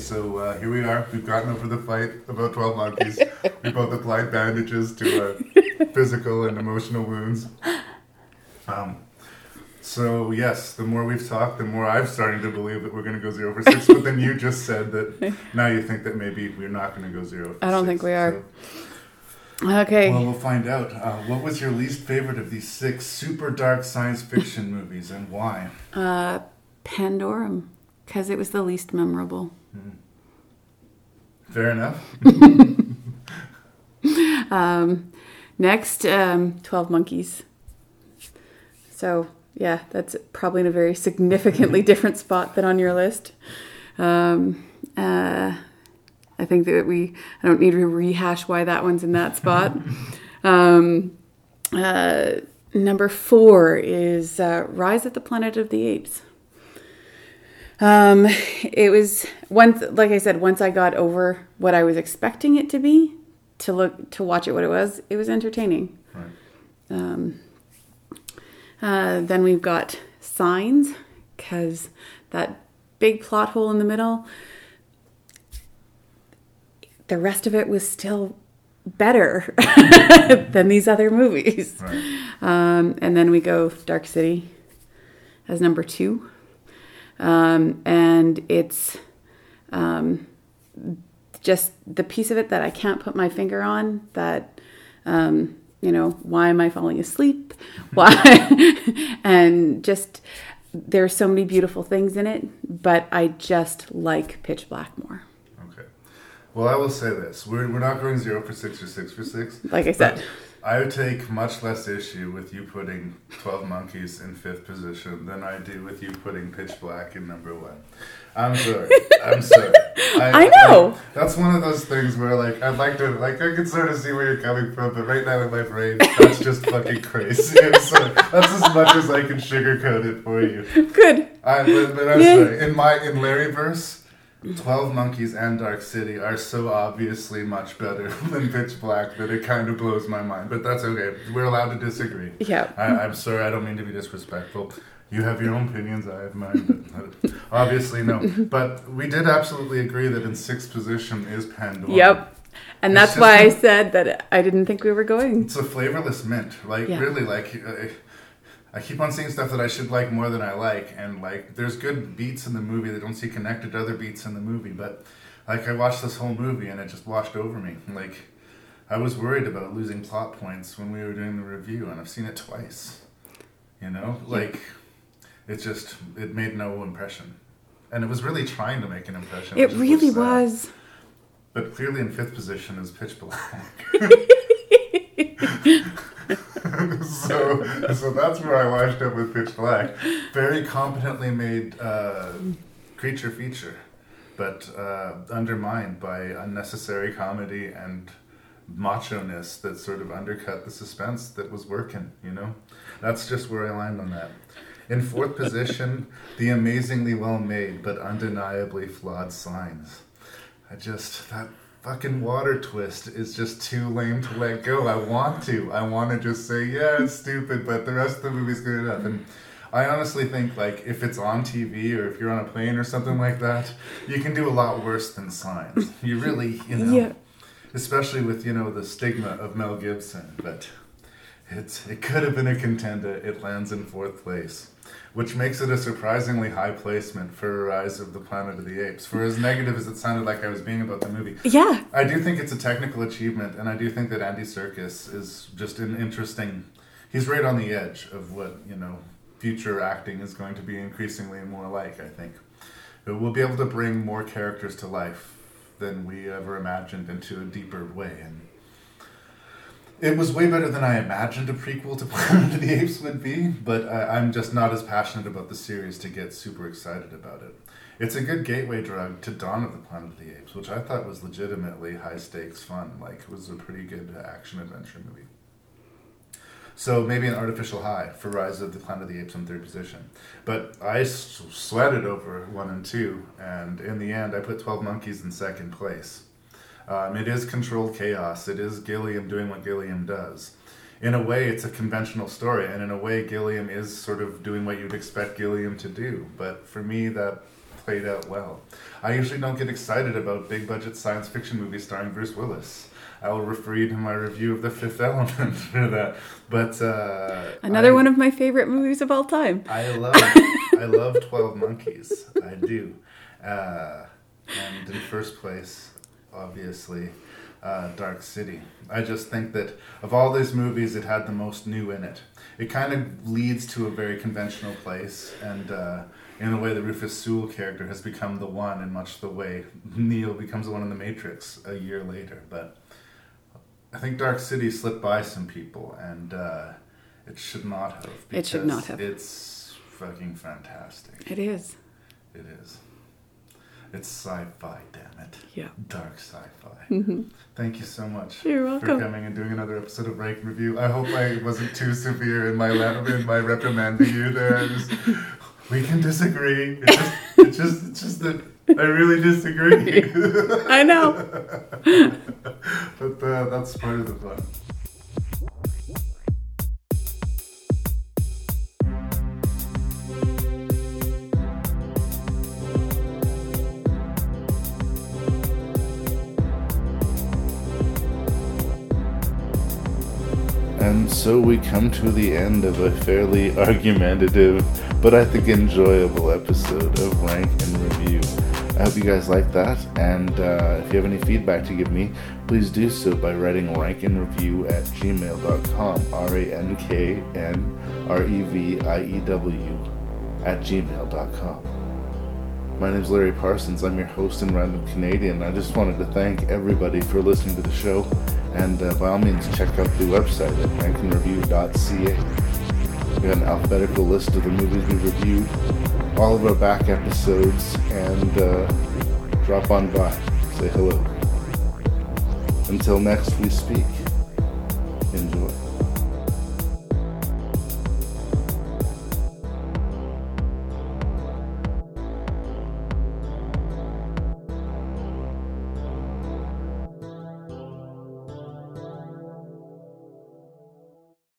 So uh, here we are. We've gotten over the fight about twelve monkeys. We both applied bandages to our physical and emotional wounds. Um, so yes, the more we've talked, the more I've started to believe that we're going to go zero for six. But then you just said that now you think that maybe we're not going to go zero for six. I don't six, think we are. So. Okay. Well, we'll find out. Uh, what was your least favorite of these six super dark science fiction movies, and why? Uh, Pandorum, because it was the least memorable. Mm. Fair enough. um, next, um, twelve Monkeys. So, yeah, that's probably in a very significantly different spot than on your list. Um, uh, I think that we, I don't need to rehash why that one's in that spot. um, uh, number four is uh, Rise of the Planet of the Apes. Um, it was, once, like I said, once I got over what I was expecting it to be, to look, to watch it what it was, it was entertaining. Right. Um, uh, then we've got Signs, because that big plot hole in the middle, the rest of it was still better than these other movies. Right. Um, and then we go Dark City as number two. Um, and it's um, just the piece of it that I can't put my finger on, that, um, you know, why am I falling asleep? Why? And just there's so many beautiful things in it, but I just like Pitch Black more. Well, I will say this. We're we're not going zero for six or six for six. Like I said. I would take much less issue with you putting twelve Monkeys in fifth position than I do with you putting Pitch Black in number one. I'm sorry. I'm sorry. I, I know. I, that's one of those things where, like, I'd like to, like, I can sort of see where you're coming from, but right now in my brain, that's just fucking crazy. I'm sorry. That's as much as I can sugarcoat it for you. Good. I, but, but I'm Yay. sorry. In my, in Larryverse, twelve Monkeys and Dark City are so obviously much better than Pitch Black that it kind of blows my mind. But that's okay. We're allowed to disagree. Yeah. I, I'm sorry. I don't mean to be disrespectful. You have your own opinions. I have mine. But obviously, no. But we did absolutely agree that in sixth position is Pandora. Yep. And it's that's why a, I said that I didn't think we were going. It's a flavorless mint. Like, yeah. really, like... I, I keep on seeing stuff that I should like more than I like, and like there's good beats in the movie that don't see connected to other beats in the movie, but like I watched this whole movie and it just washed over me. Like I was worried about losing plot points when we were doing the review, and I've seen it twice. You know? Like it just it made no impression. And it was really trying to make an impression. It really was. Sad. But clearly in fifth position is Pitch Black. so, so that's where I washed up with Pitch Black. Very competently made uh, creature feature, but uh, undermined by unnecessary comedy and macho-ness that sort of undercut the suspense that was working, you know? That's just where I landed on that. In fourth position, the amazingly well-made but undeniably flawed Signs. I just... that. Fucking water twist is just too lame to let go. I want to. I want to just say, yeah, it's stupid, but the rest of the movie's good enough. And I honestly think, like, if it's on T V or if you're on a plane or something like that, you can do a lot worse than Signs. You really, you know, yeah. especially with, you know, the stigma of Mel Gibson. But it's it could have been a contender. It lands in fourth place, which makes it a surprisingly high placement for Rise of the Planet of the Apes. For as negative as it sounded like I was being about the movie. Yeah. I do think it's a technical achievement, and I do think that Andy Serkis is just an interesting... He's right on the edge of what, you know, future acting is going to be increasingly more like, I think. But we'll be able to bring more characters to life than we ever imagined into a deeper way, and... It was way better than I imagined a prequel to Planet of the Apes would be, but I, I'm just not as passionate about the series to get super excited about it. It's a good gateway drug to Dawn of the Planet of the Apes, which I thought was legitimately high-stakes fun. Like, it was a pretty good action-adventure movie. So maybe an artificial high for Rise of the Planet of the Apes in third position. But I s- sweated over one and two, and in the end I put twelve Monkeys in second place. Um, it is controlled chaos. It is Gilliam doing what Gilliam does. In a way, it's a conventional story, and in a way, Gilliam is sort of doing what you'd expect Gilliam to do. But for me, that played out well. I usually don't get excited about big-budget science fiction movies starring Bruce Willis. I will refer you to my review of The Fifth Element for that. But uh, another I, one of my favorite movies of all time. I love, I love twelve Monkeys. I do. Uh, and in first place, obviously, uh, Dark City. I just think that of all these movies, it had the most new in it. It kind of leads to a very conventional place, and uh, in a way, the Rufus Sewell character has become the one, in much the way Neo becomes the one in The Matrix a year later, but I think Dark City slipped by some people, and uh, it should not have. It should not have. It's fucking fantastic. It is. It is. It's sci-fi, damn it. Yeah. Dark sci-fi. Mm-hmm. Thank you so much. You're welcome. For coming and doing another episode of Rank Review. I hope I wasn't too severe in my in my reprimanding you there. Just, we can disagree. It's just, it's just, it's just that. I really disagree. I know. But uh, that's part of the fun. And so we come to the end of a fairly argumentative, but I think enjoyable episode of Rank and Review. I hope you guys like that, and uh, if you have any feedback to give me, please do so by writing ranknreview at gmail dot com, R A N K N R E V I E W at gmail dot com. My name's Larry Parsons, I'm your host and random Canadian. I just wanted to thank everybody for listening to the show, and uh, by all means check out the website at ranknreview dot c a. We have an alphabetical list of the movies we reviewed, all of our back episodes, and uh, drop on by, say hello. Until next we speak.